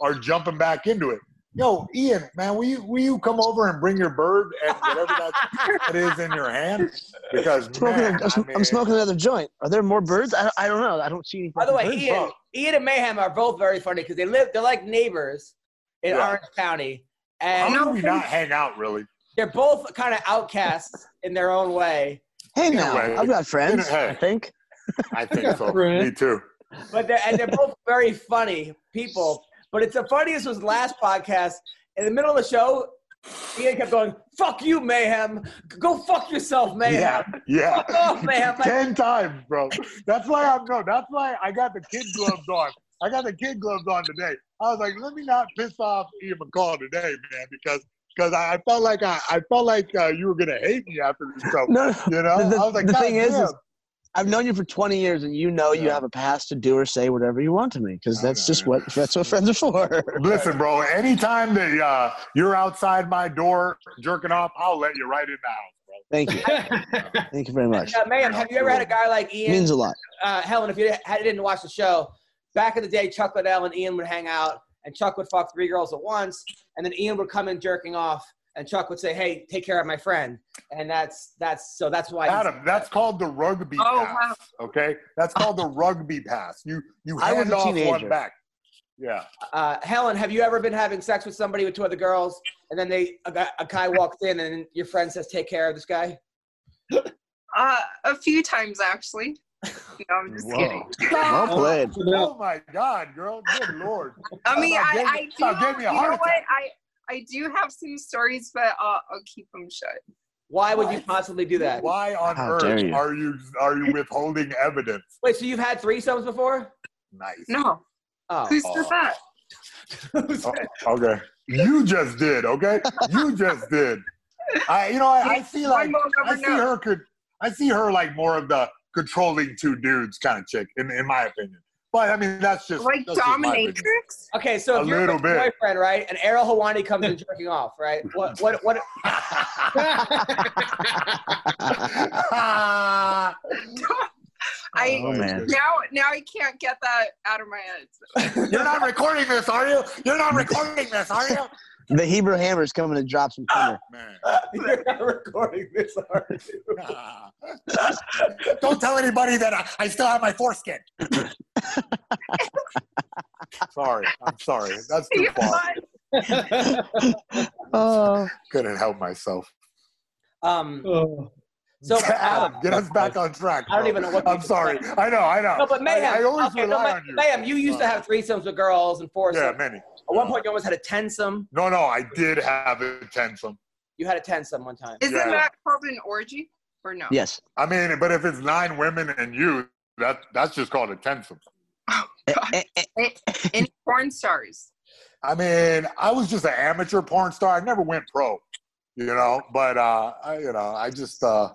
are jumping back into it. Yo, Ian, man, will you will you come over and bring your bird and whatever that is in your hand? Because smoking, man, I'm, I mean, I'm smoking another joint. Are there more birds? I, I don't know. I don't see any. By the way, birds. Ian, oh. Ian and Mayhem are both very funny because they live. They're like neighbors in yeah. Orange County. And how do we not hang out really? They're both kind of outcasts in their own way. Hey, now, anyway, I've got friends, hey, I think. I think so. Me too. But they're, and they're both very funny people. But it's the funniest was last podcast. In the middle of the show, Ian kept going, fuck you, Mayhem. Go fuck yourself, Mayhem. Yeah, yeah. Fuck off, Mayhem. Like, ten times, bro. That's why I'm no, That's why I got the kid gloves on. I got the kid gloves on today. I was like, let me not piss off Ian McCall today, man, because Because I felt like I, I felt like uh, you were gonna hate me after this show. No, you know, the, I was like, the thing is, is, I've known you for twenty years, and you know yeah. you have a pass to do or say whatever you want to me, because that's know, just what that's what friends are for. Listen, bro, anytime that uh, you're outside my door jerking off, I'll let you right in the house, bro. Thank you, thank you very much. Uh, Mayhem, have you ever had a guy like Ian? It means a lot. Uh, Helen, if you didn't watch the show, back in the day, Chuck Liddell and Ian would hang out. And Chuck would fuck three girls at once, and then Ian would come in jerking off, and Chuck would say, "Hey, take care of my friend." And that's that's so that's why. Adam, that's called the rugby oh, pass. Wow. Okay, that's called the rugby pass. You you hand I was off teenager. One back. Yeah. Uh, Helen, have you ever been having sex with somebody with two other girls, and then they a, a guy walks in, and your friend says, "Take care of this guy." Uh, a few times actually. No, I'm just Whoa. Kidding. Well played. Oh my God, girl! Good Lord. I mean, I, I, me, I do. Me a you know what? I, I do have some stories, but I'll, I'll keep them shut. Why would you possibly do that? Why on How earth you? are you are you withholding evidence? Wait, so you've had threesomes before? Nice. No. Oh. Who said that? Oh, okay. You just did. Okay. You just did. I, you know, I, I see like I see know. her could. I see her like more of the controlling two dudes kind of chick, in in my opinion. But I mean, that's just like dominatrix. Okay, so if you're a boyfriend, right, and Ariel Helwani comes in jerking off, right? What? What? What? uh, I oh, now now I can't get that out of my head. You're not recording this, are you? You're not recording this, are you? The Hebrew Hammer's coming to drop some thunder. Oh, man. Uh, you're not recording this, are you? Nah. Don't tell anybody that I, I still have my foreskin. Sorry. I'm sorry. That's too far. uh, Couldn't help myself. Um. Oh. So, Adam, get us back on track. Bro. I don't even know what. I'm sorry. Saying. I know. I know. No, but Mayhem. I, I always okay, rely no, on you. Mayhem, you used uh, to have threesomes with girls and foursomes. Yeah, many. At one point, you almost had a tensome. No, no, I did have a tensome. You had a tensome one time. Isn't yeah. that called an orgy or no? Yes. I mean, but if it's nine women and you, that that's just called a tensome. Oh, God. Any porn stars? I mean, I was just an amateur porn star. I never went pro, you know. But uh, I, you know, I just. Uh,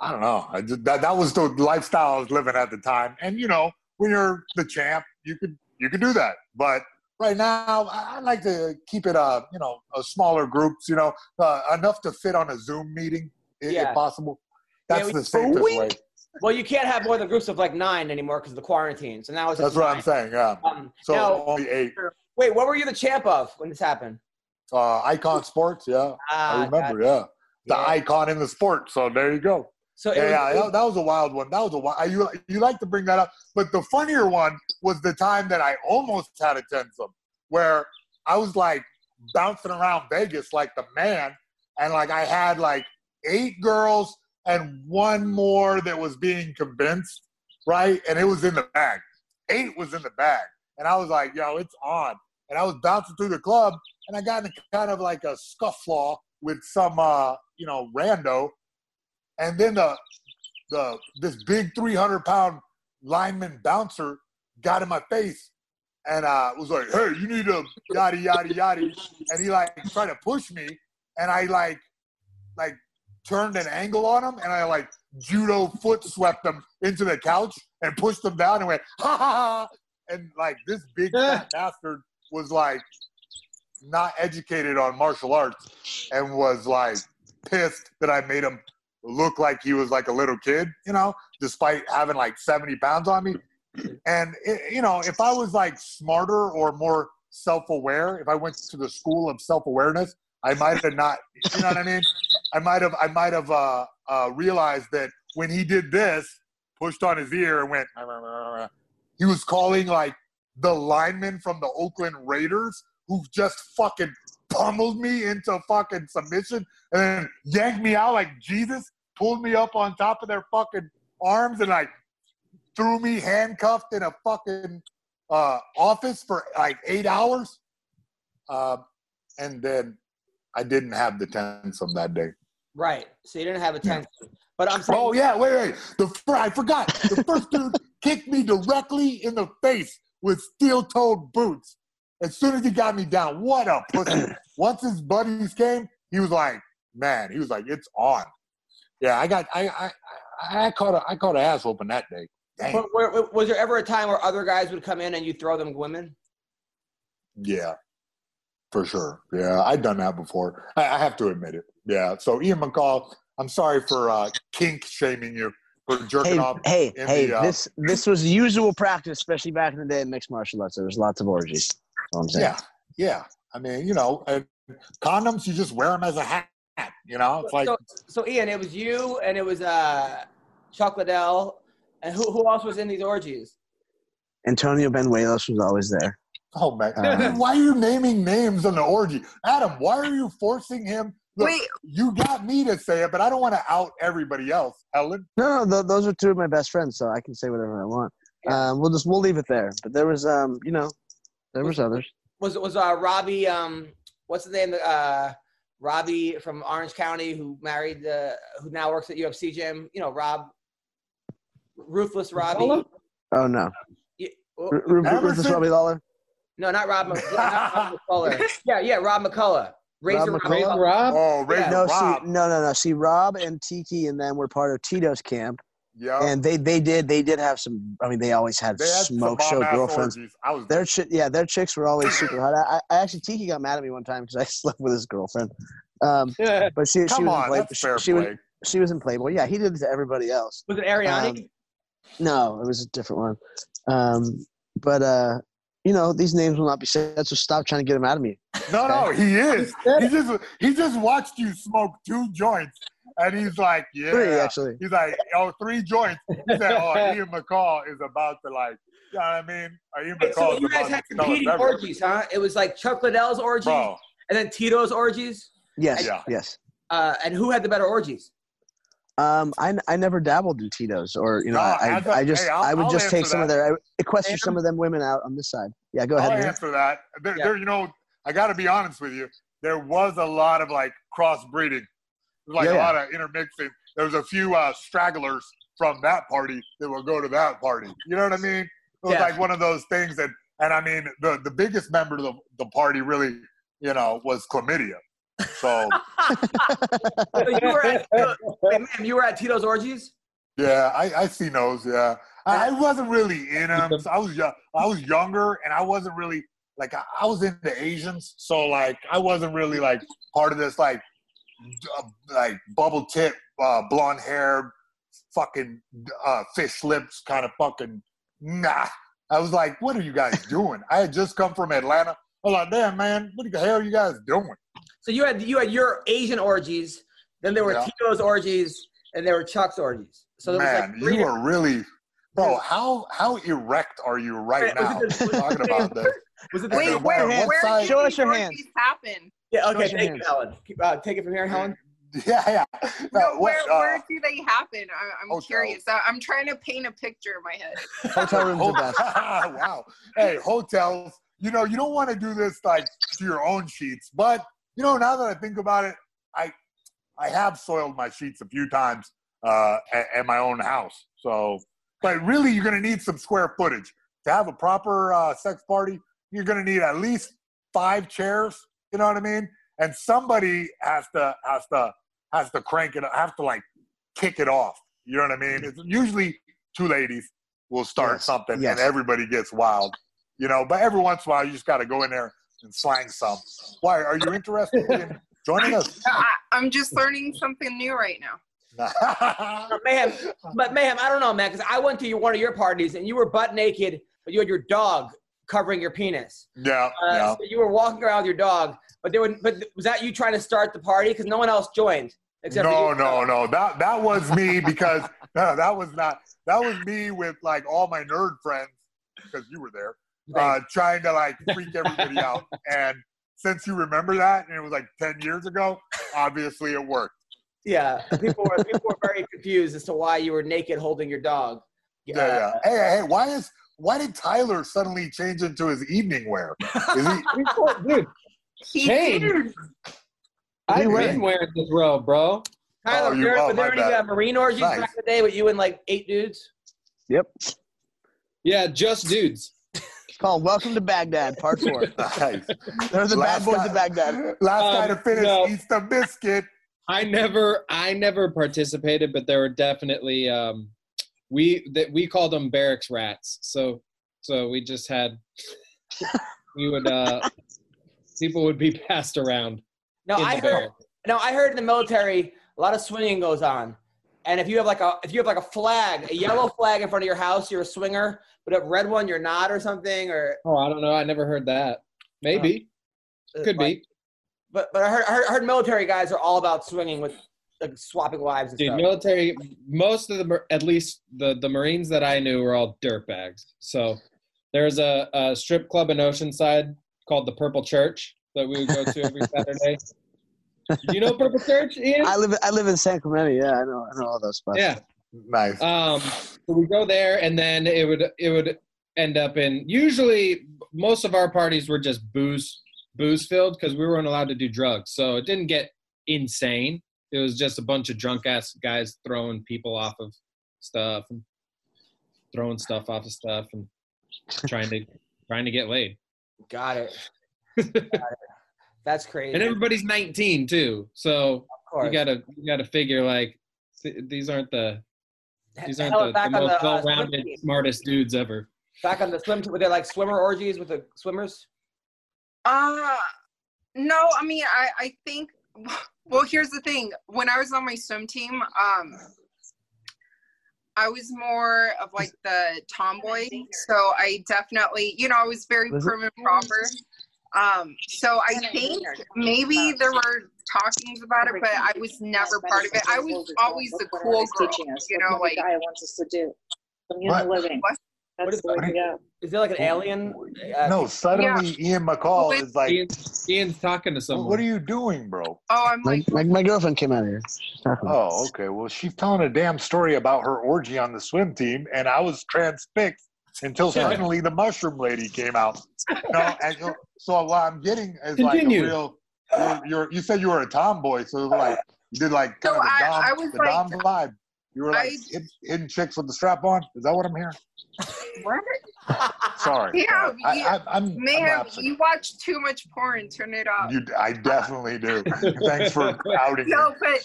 I don't know. I just, that, that was the lifestyle I was living at the time. And, you know, when you're the champ, you could you could do that. But right now, I like to keep it, uh, you know, a smaller groups, you know, uh, enough to fit on a Zoom meeting, if, yeah. if possible. That's yeah, the safest way. Well, you can't have more than groups of, like, nine anymore because of the quarantine. So now it's That's what nine. I'm saying, yeah. Um, so now, only eight. Wait, what were you the champ of when this happened? Uh, Icon Sports, yeah. Ah, I remember, yeah. The yeah. icon in the sport. So there you go. So yeah, was, yeah, that was a wild one. That was a wild. You you like to bring that up, but the funnier one was the time that I almost had a tensum, where I was like bouncing around Vegas like the man, and like I had like eight girls and one more that was being convinced, right? And it was in the bag. Eight was in the bag, and I was like, yo, it's on. And I was bouncing through the club, and I got in kind of like a scufflaw with some uh, you know rando. And then the the this big three hundred pound lineman bouncer got in my face and uh, was like, "Hey, you need to yada yada yada," and he like tried to push me, and I like like turned an angle on him, and I like judo foot swept him into the couch and pushed him down and went ha ha ha, and like this big fat bastard was like not educated on martial arts and was like pissed that I made him look like he was like a little kid, you know, despite having like seventy pounds on me. And, it, you know, if I was like smarter or more self-aware, if I went to the school of self-awareness, I might have not, you know what I mean? I might have, I might have uh, uh, realized that when he did this, pushed on his ear and went, he was calling like the lineman from the Oakland Raiders who just fucking pummeled me into fucking submission and then yanked me out like Jesus, pulled me up on top of their fucking arms and like threw me handcuffed in a fucking uh, office for like eight hours. Uh, and then I didn't have the tensum that day. Right. So you didn't have a tensum. But I'm saying- Oh yeah, wait, wait. The fr- I forgot. The first dude kicked me directly in the face with steel-toed boots. As soon as he got me down, what a pussy. Once his buddies came, he was like, man, he was like, it's on. Yeah, I got, I I, I, I caught a, I caught an ass whooping that day. Dang. But where, was there ever a time where other guys would come in and you throw them women? Yeah, for sure. Yeah, I've done that before. I, I have to admit it. Yeah, so Ian McCall, I'm sorry for uh, kink shaming you. Jerking hey, off hey, hey! The, uh, this this was usual practice, especially back in the day in mixed martial arts. There was lots of orgies. I'm saying. Yeah, yeah. I mean, you know, and condoms. You just wear them as a hat. You know, it's so, like so. Ian, it was you, and it was uh, Chuck Liddell, and who who else was in these orgies? Antonio Benuelos was always there. Oh man! Uh, why are you naming names on the orgy, Adam? Why are you forcing him? Look, Wait. You got me to say it, but I don't want to out everybody else, Helen. No, no, th- those are two of my best friends, so I can say whatever I want. Yeah. Um, we'll just we'll leave it there. But there was, um, you know, there was, was others. Was was uh, Robbie? Um, what's his name? Uh, Robbie from Orange County, who married the, uh, who now works at U F C gym. You know, Rob, ruthless Robbie. Oh no, yeah. R- R- R- ruthless Robbie Lawler. No, not Rob. Mc- not Rob McCullough. Yeah, yeah, Rob McCullough. Razor Rob, Rob, Rob? Oh, Razor yeah. no, Rob. See, no, no, no. See, Rob and Tiki and them were part of Tito's camp. Yeah. And they, they did they did have some. I mean, they always had, they had smoke show girlfriends. I was their chi- yeah, their chicks were always super hot. I, I actually Tiki got mad at me one time because I slept with his girlfriend. Um, yeah. But she, Come she was on, in Playboy. That's fair she, she, play. was, she was in Playboy. Yeah, he did it to everybody else. Was it Ariani? Um, no, it was a different one. Um, but uh, you know, these names will not be said. So stop trying to get him out of me. No, okay? no, he is. he just he just watched you smoke two joints. And he's like, yeah. Three, actually. He's like, oh, three joints. He said, oh, Ian McCall is about to, like, you know what I mean? Ian McCall so you guys had competing orgies, huh? It was like Chuck Liddell's orgies Bro. and then Tito's orgies. Yes, and, yeah. yes. Uh, and who had the better orgies? Um, I, I never dabbled in Tito's or, you know, no, I, I, I just hey, I would just take some that. of their – equester some of them women out on this side. Yeah, go ahead. I'll answer that. There, yeah. there, you know, I got to be honest with you. There was a lot of, like, crossbreeding. Like yeah, a lot yeah. of intermixing. There was a few uh, stragglers from that party that will go to that party. You know what I mean? It was yeah. like one of those things that, and I mean, the, the biggest member of the, the party really, you know, was chlamydia. So, so you, were at, wait, man, you were at Tito's orgies? Yeah, I, I seen those. Yeah, I, I wasn't really in them. So I was young, I was younger, and I wasn't really like I, I was into Asians, so like I wasn't really like part of this like. like bubble tip, uh, blonde hair, fucking uh, fish lips kind of fucking, nah. I was like, what are you guys doing? I had just come from Atlanta. I was like, damn, man, what the hell are you guys doing? So you had you had your Asian orgies, then there were yeah. Tito's orgies, and there were Chuck's orgies. So there Man, was like you were really, bro, how how erect are you right now? It, was, talking about this. Was it the wait, where, where, where side, show us your hands. Happen? Yeah, okay, thank you, Helen. Uh, take it from here, Helen. Yeah, yeah. No, no, where, uh, where do they happen? I, I'm hotel. curious. I, I'm trying to paint a picture in my head. Hotel rooms are best. Wow. Hey, hotels, you know, you don't want to do this, like, to your own sheets. But, you know, now that I think about it, I I have soiled my sheets a few times uh, at, at my own house. So, but really, you're going to need some square footage. To have a proper uh, sex party, you're going to need at least five chairs. You know what I mean? And somebody has to has to has to crank it up, have to like kick it off. You know what I mean? It's usually two ladies will start yes. something yes. and everybody gets wild. You know, but every once in a while you just gotta go in there and slang some. Why are you interested in joining us? I, I'm just learning something new right now. Mayhem, but Mayhem, I don't know, man, because I went to your, one of your parties and you were butt naked, but you had your dog covering your penis. Yeah, uh, yeah. So you were walking around with your dog, but they would. But was that you trying to start the party? Because no one else joined. Except no, no, no. That that was me because no, that was not. That was me with like all my nerd friends because you were there, uh, trying to like freak everybody out. And since you remember that, and it was like ten years ago, obviously it worked. Yeah, people were people were very confused as to why you were naked holding your dog. Yeah, uh, yeah. Hey, hey, why is? Why did Tyler suddenly change into his evening wear? Is he dude, change. He I've been wearing this robe, bro. Tyler, oh, you, oh, were there any uh, marine orgies nice. back in the day with you and like eight dudes? Yep. Yeah, just dudes. It's called Welcome to Baghdad, part four. Nice. There's the last bad boys guy, of Baghdad. Last um, guy to finish no, eats the biscuit. I never, I never participated, but there were definitely. Um, We that we called them barracks rats. So, so we just had we would uh, people would be passed around. No, I heard. Barrel. No, I heard in the military a lot of swinging goes on, and if you have like a if you have like a flag, a yellow flag in front of your house, you're a swinger. But if red one, you're not, or something. Or oh, I don't know. I never heard that. Maybe uh, could but, be. But but I heard, I heard I heard military guys are all about swinging with. Like swapping wives and Dude, stuff. Military, most of the, at least the, the Marines that I knew were all dirtbags. So there's a, a strip club in Oceanside called the Purple Church that we would go to every Saturday. You know Purple Church, Ian? I live I live in San Clemente, yeah. I know I know all those spots. Yeah. Nice. Um, so we go there and then it would it would end up in, usually most of our parties were just booze, booze filled because we weren't allowed to do drugs. So it didn't get insane. It was just a bunch of drunk-ass guys throwing people off of stuff and throwing stuff off of stuff and trying to trying to get laid. Got it. Got it. That's crazy. And everybody's nineteen, too. So you gotta you gotta figure, like, th- these aren't the These aren't the, the most the, uh, well-rounded, smartest dudes ever. Back on the swim team, were there like swimmer orgies with the swimmers? Uh, no, I mean, I, I think, well, here's the thing. When I was on my swim team, um, I was more of like the tomboy. So I definitely, you know, I was very prim and proper. Um, so I think maybe there were talkings about it, but I was never part of it. I was always the cool girl, you know, like. I want us to do. What? What is, what is, is there like an alien? Uh, no, suddenly yeah. Ian McCall is like Ian, Ian's talking to someone. What are you doing, bro? Oh, I'm like my, my, my girlfriend came out of here. Oh, okay. Well, she's telling a damn story about her orgy on the swim team, and I was transfixed until suddenly the mushroom lady came out. You know, and so, so what I'm getting is Continue. like a real. You're, you're, you said you were a tomboy, so like you did like kind so of a dom, I, I was the like, dom vibe. You were like I, hitting chicks with the strap on. Is that what I'm hearing? What? Sorry. Yeah, I, you, I, I'm, man, I'm you watch too much porn. Turn it off. You, I definitely do. Thanks for outing No, me. But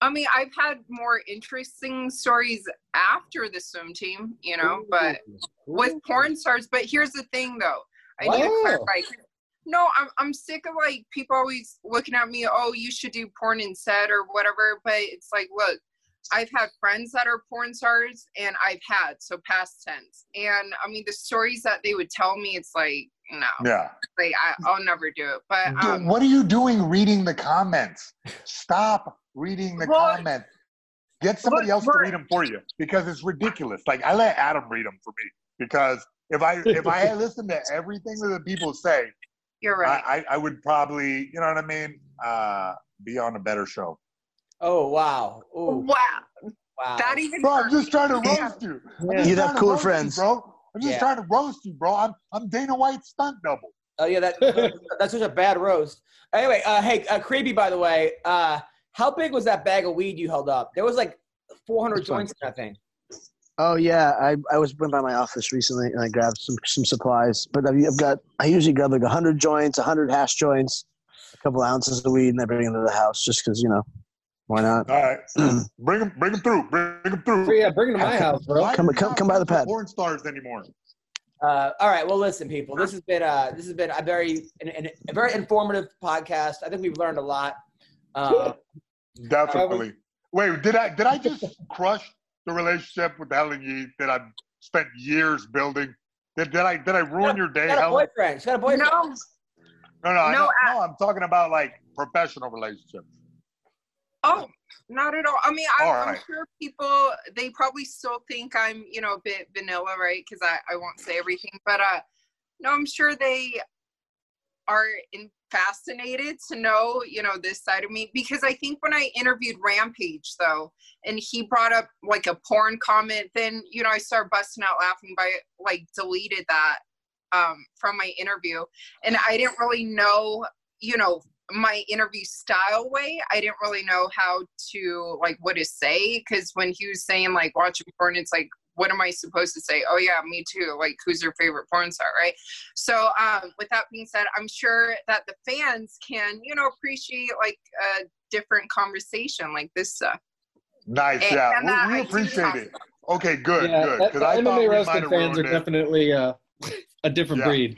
I mean, I've had more interesting stories after the swim team, you know, but with porn stars. But here's the thing, though. I need to clarify. No, I'm I'm sick of like people always looking at me. Oh, you should do porn instead or whatever. But it's like, look. I've had friends that are porn stars, and I've had, so past tense. And, I mean, the stories that they would tell me, it's like, no. Yeah. Like, I, I'll never do it. But um, what are you doing reading the comments? Stop reading the well, comments. Get somebody well, else to read them for you, because it's ridiculous. Like, I let Adam read them for me, because if I if I had listened to everything that the people say, you're right. I, I, I would probably, you know what I mean, uh, be on a better show. Oh, wow. Ooh. Wow. Wow. That even bro, I'm just trying to roast you. Yeah. You'd have cool friends. You, bro. I'm just yeah. trying to roast you, bro. I'm I'm Dana White's stunt double. Oh, yeah, that that's such a bad roast. Anyway, uh, hey, uh, Creepy, by the way, uh, how big was that bag of weed you held up? There was like four hundred that's joints in that thing. Oh, yeah. I, I was went by my office recently, and I grabbed some, some supplies. But I've, I've got – I usually grab like one hundred joints, one hundred hash joints, a couple ounces of weed, and I bring them to the house just because, you know. Why not? All right, bring them, bring them through, bring them through. Yeah, bring them to my house, bro. Come, come, come by the pad. Porn stars anymore? Uh, all right. Well, listen, people. This has been, uh, this has been a very, an, an, a very informative podcast. I think we've learned a lot. Uh, Definitely. Wait, did I, did I just crush the relationship with Helen Yee that I've spent years building? Did, did I, did I ruin your day, Helen? She's got a boyfriend. She's got a boyfriend. No, no, no. No, I, no I'm talking about like professional relationships. Oh, not at all. I mean, I'm, right. I'm sure people, they probably still think I'm, you know, a bit vanilla, right? Because I, I won't say everything. But, uh, no, I'm sure they are in, fascinated to know, you know, this side of me. Because I think when I interviewed Rampage, though, and he brought up, like, a porn comment, then, you know, I started busting out laughing by, like, deleted that um, from my interview. And I didn't really know, you know, my interview style way. I didn't really know how to like what to say, because when he was saying like watching porn, it's like, what am I supposed to say? Oh yeah, me too. Like, who's your favorite porn star, right? So um with that being said, I'm sure that the fans can, you know, appreciate like a different conversation like this stuff. Nice, and, yeah, and we, we appreciate it. Okay, good, yeah, good. Because I thought M M A Roasted fans are it. definitely uh a different yeah. breed.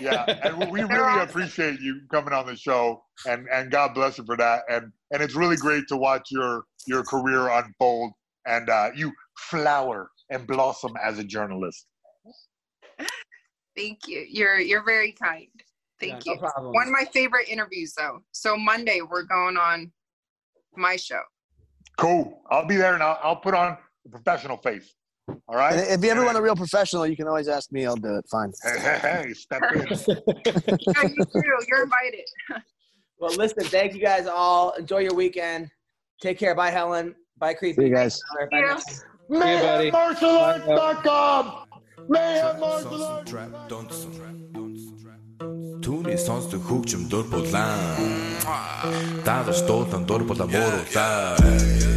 Yeah, and we really appreciate you coming on the show, and, and God bless you for that. And and it's really great to watch your your career unfold, and uh, you flower and blossom as a journalist. Thank you. You're you're very kind. Thank yeah, you. No One of my favorite interviews, though. So Monday we're going on my show. Cool. I'll be there, and I'll, I'll put on a professional face. All right. If you ever want a real professional, you can always ask me. I'll do it. Fine. Hey, hey, hey, step in. Yeah, you too. You're invited. Well, listen, thank you guys all. Enjoy your weekend. Take care. Bye, Helen. Bye, Creepy. See you guys. Yeah. mayhem martial arts dot com. Mayhem Martial Arts. Toen is ons de hoek om door pot lang. Daar stond een door pot aan boord daar.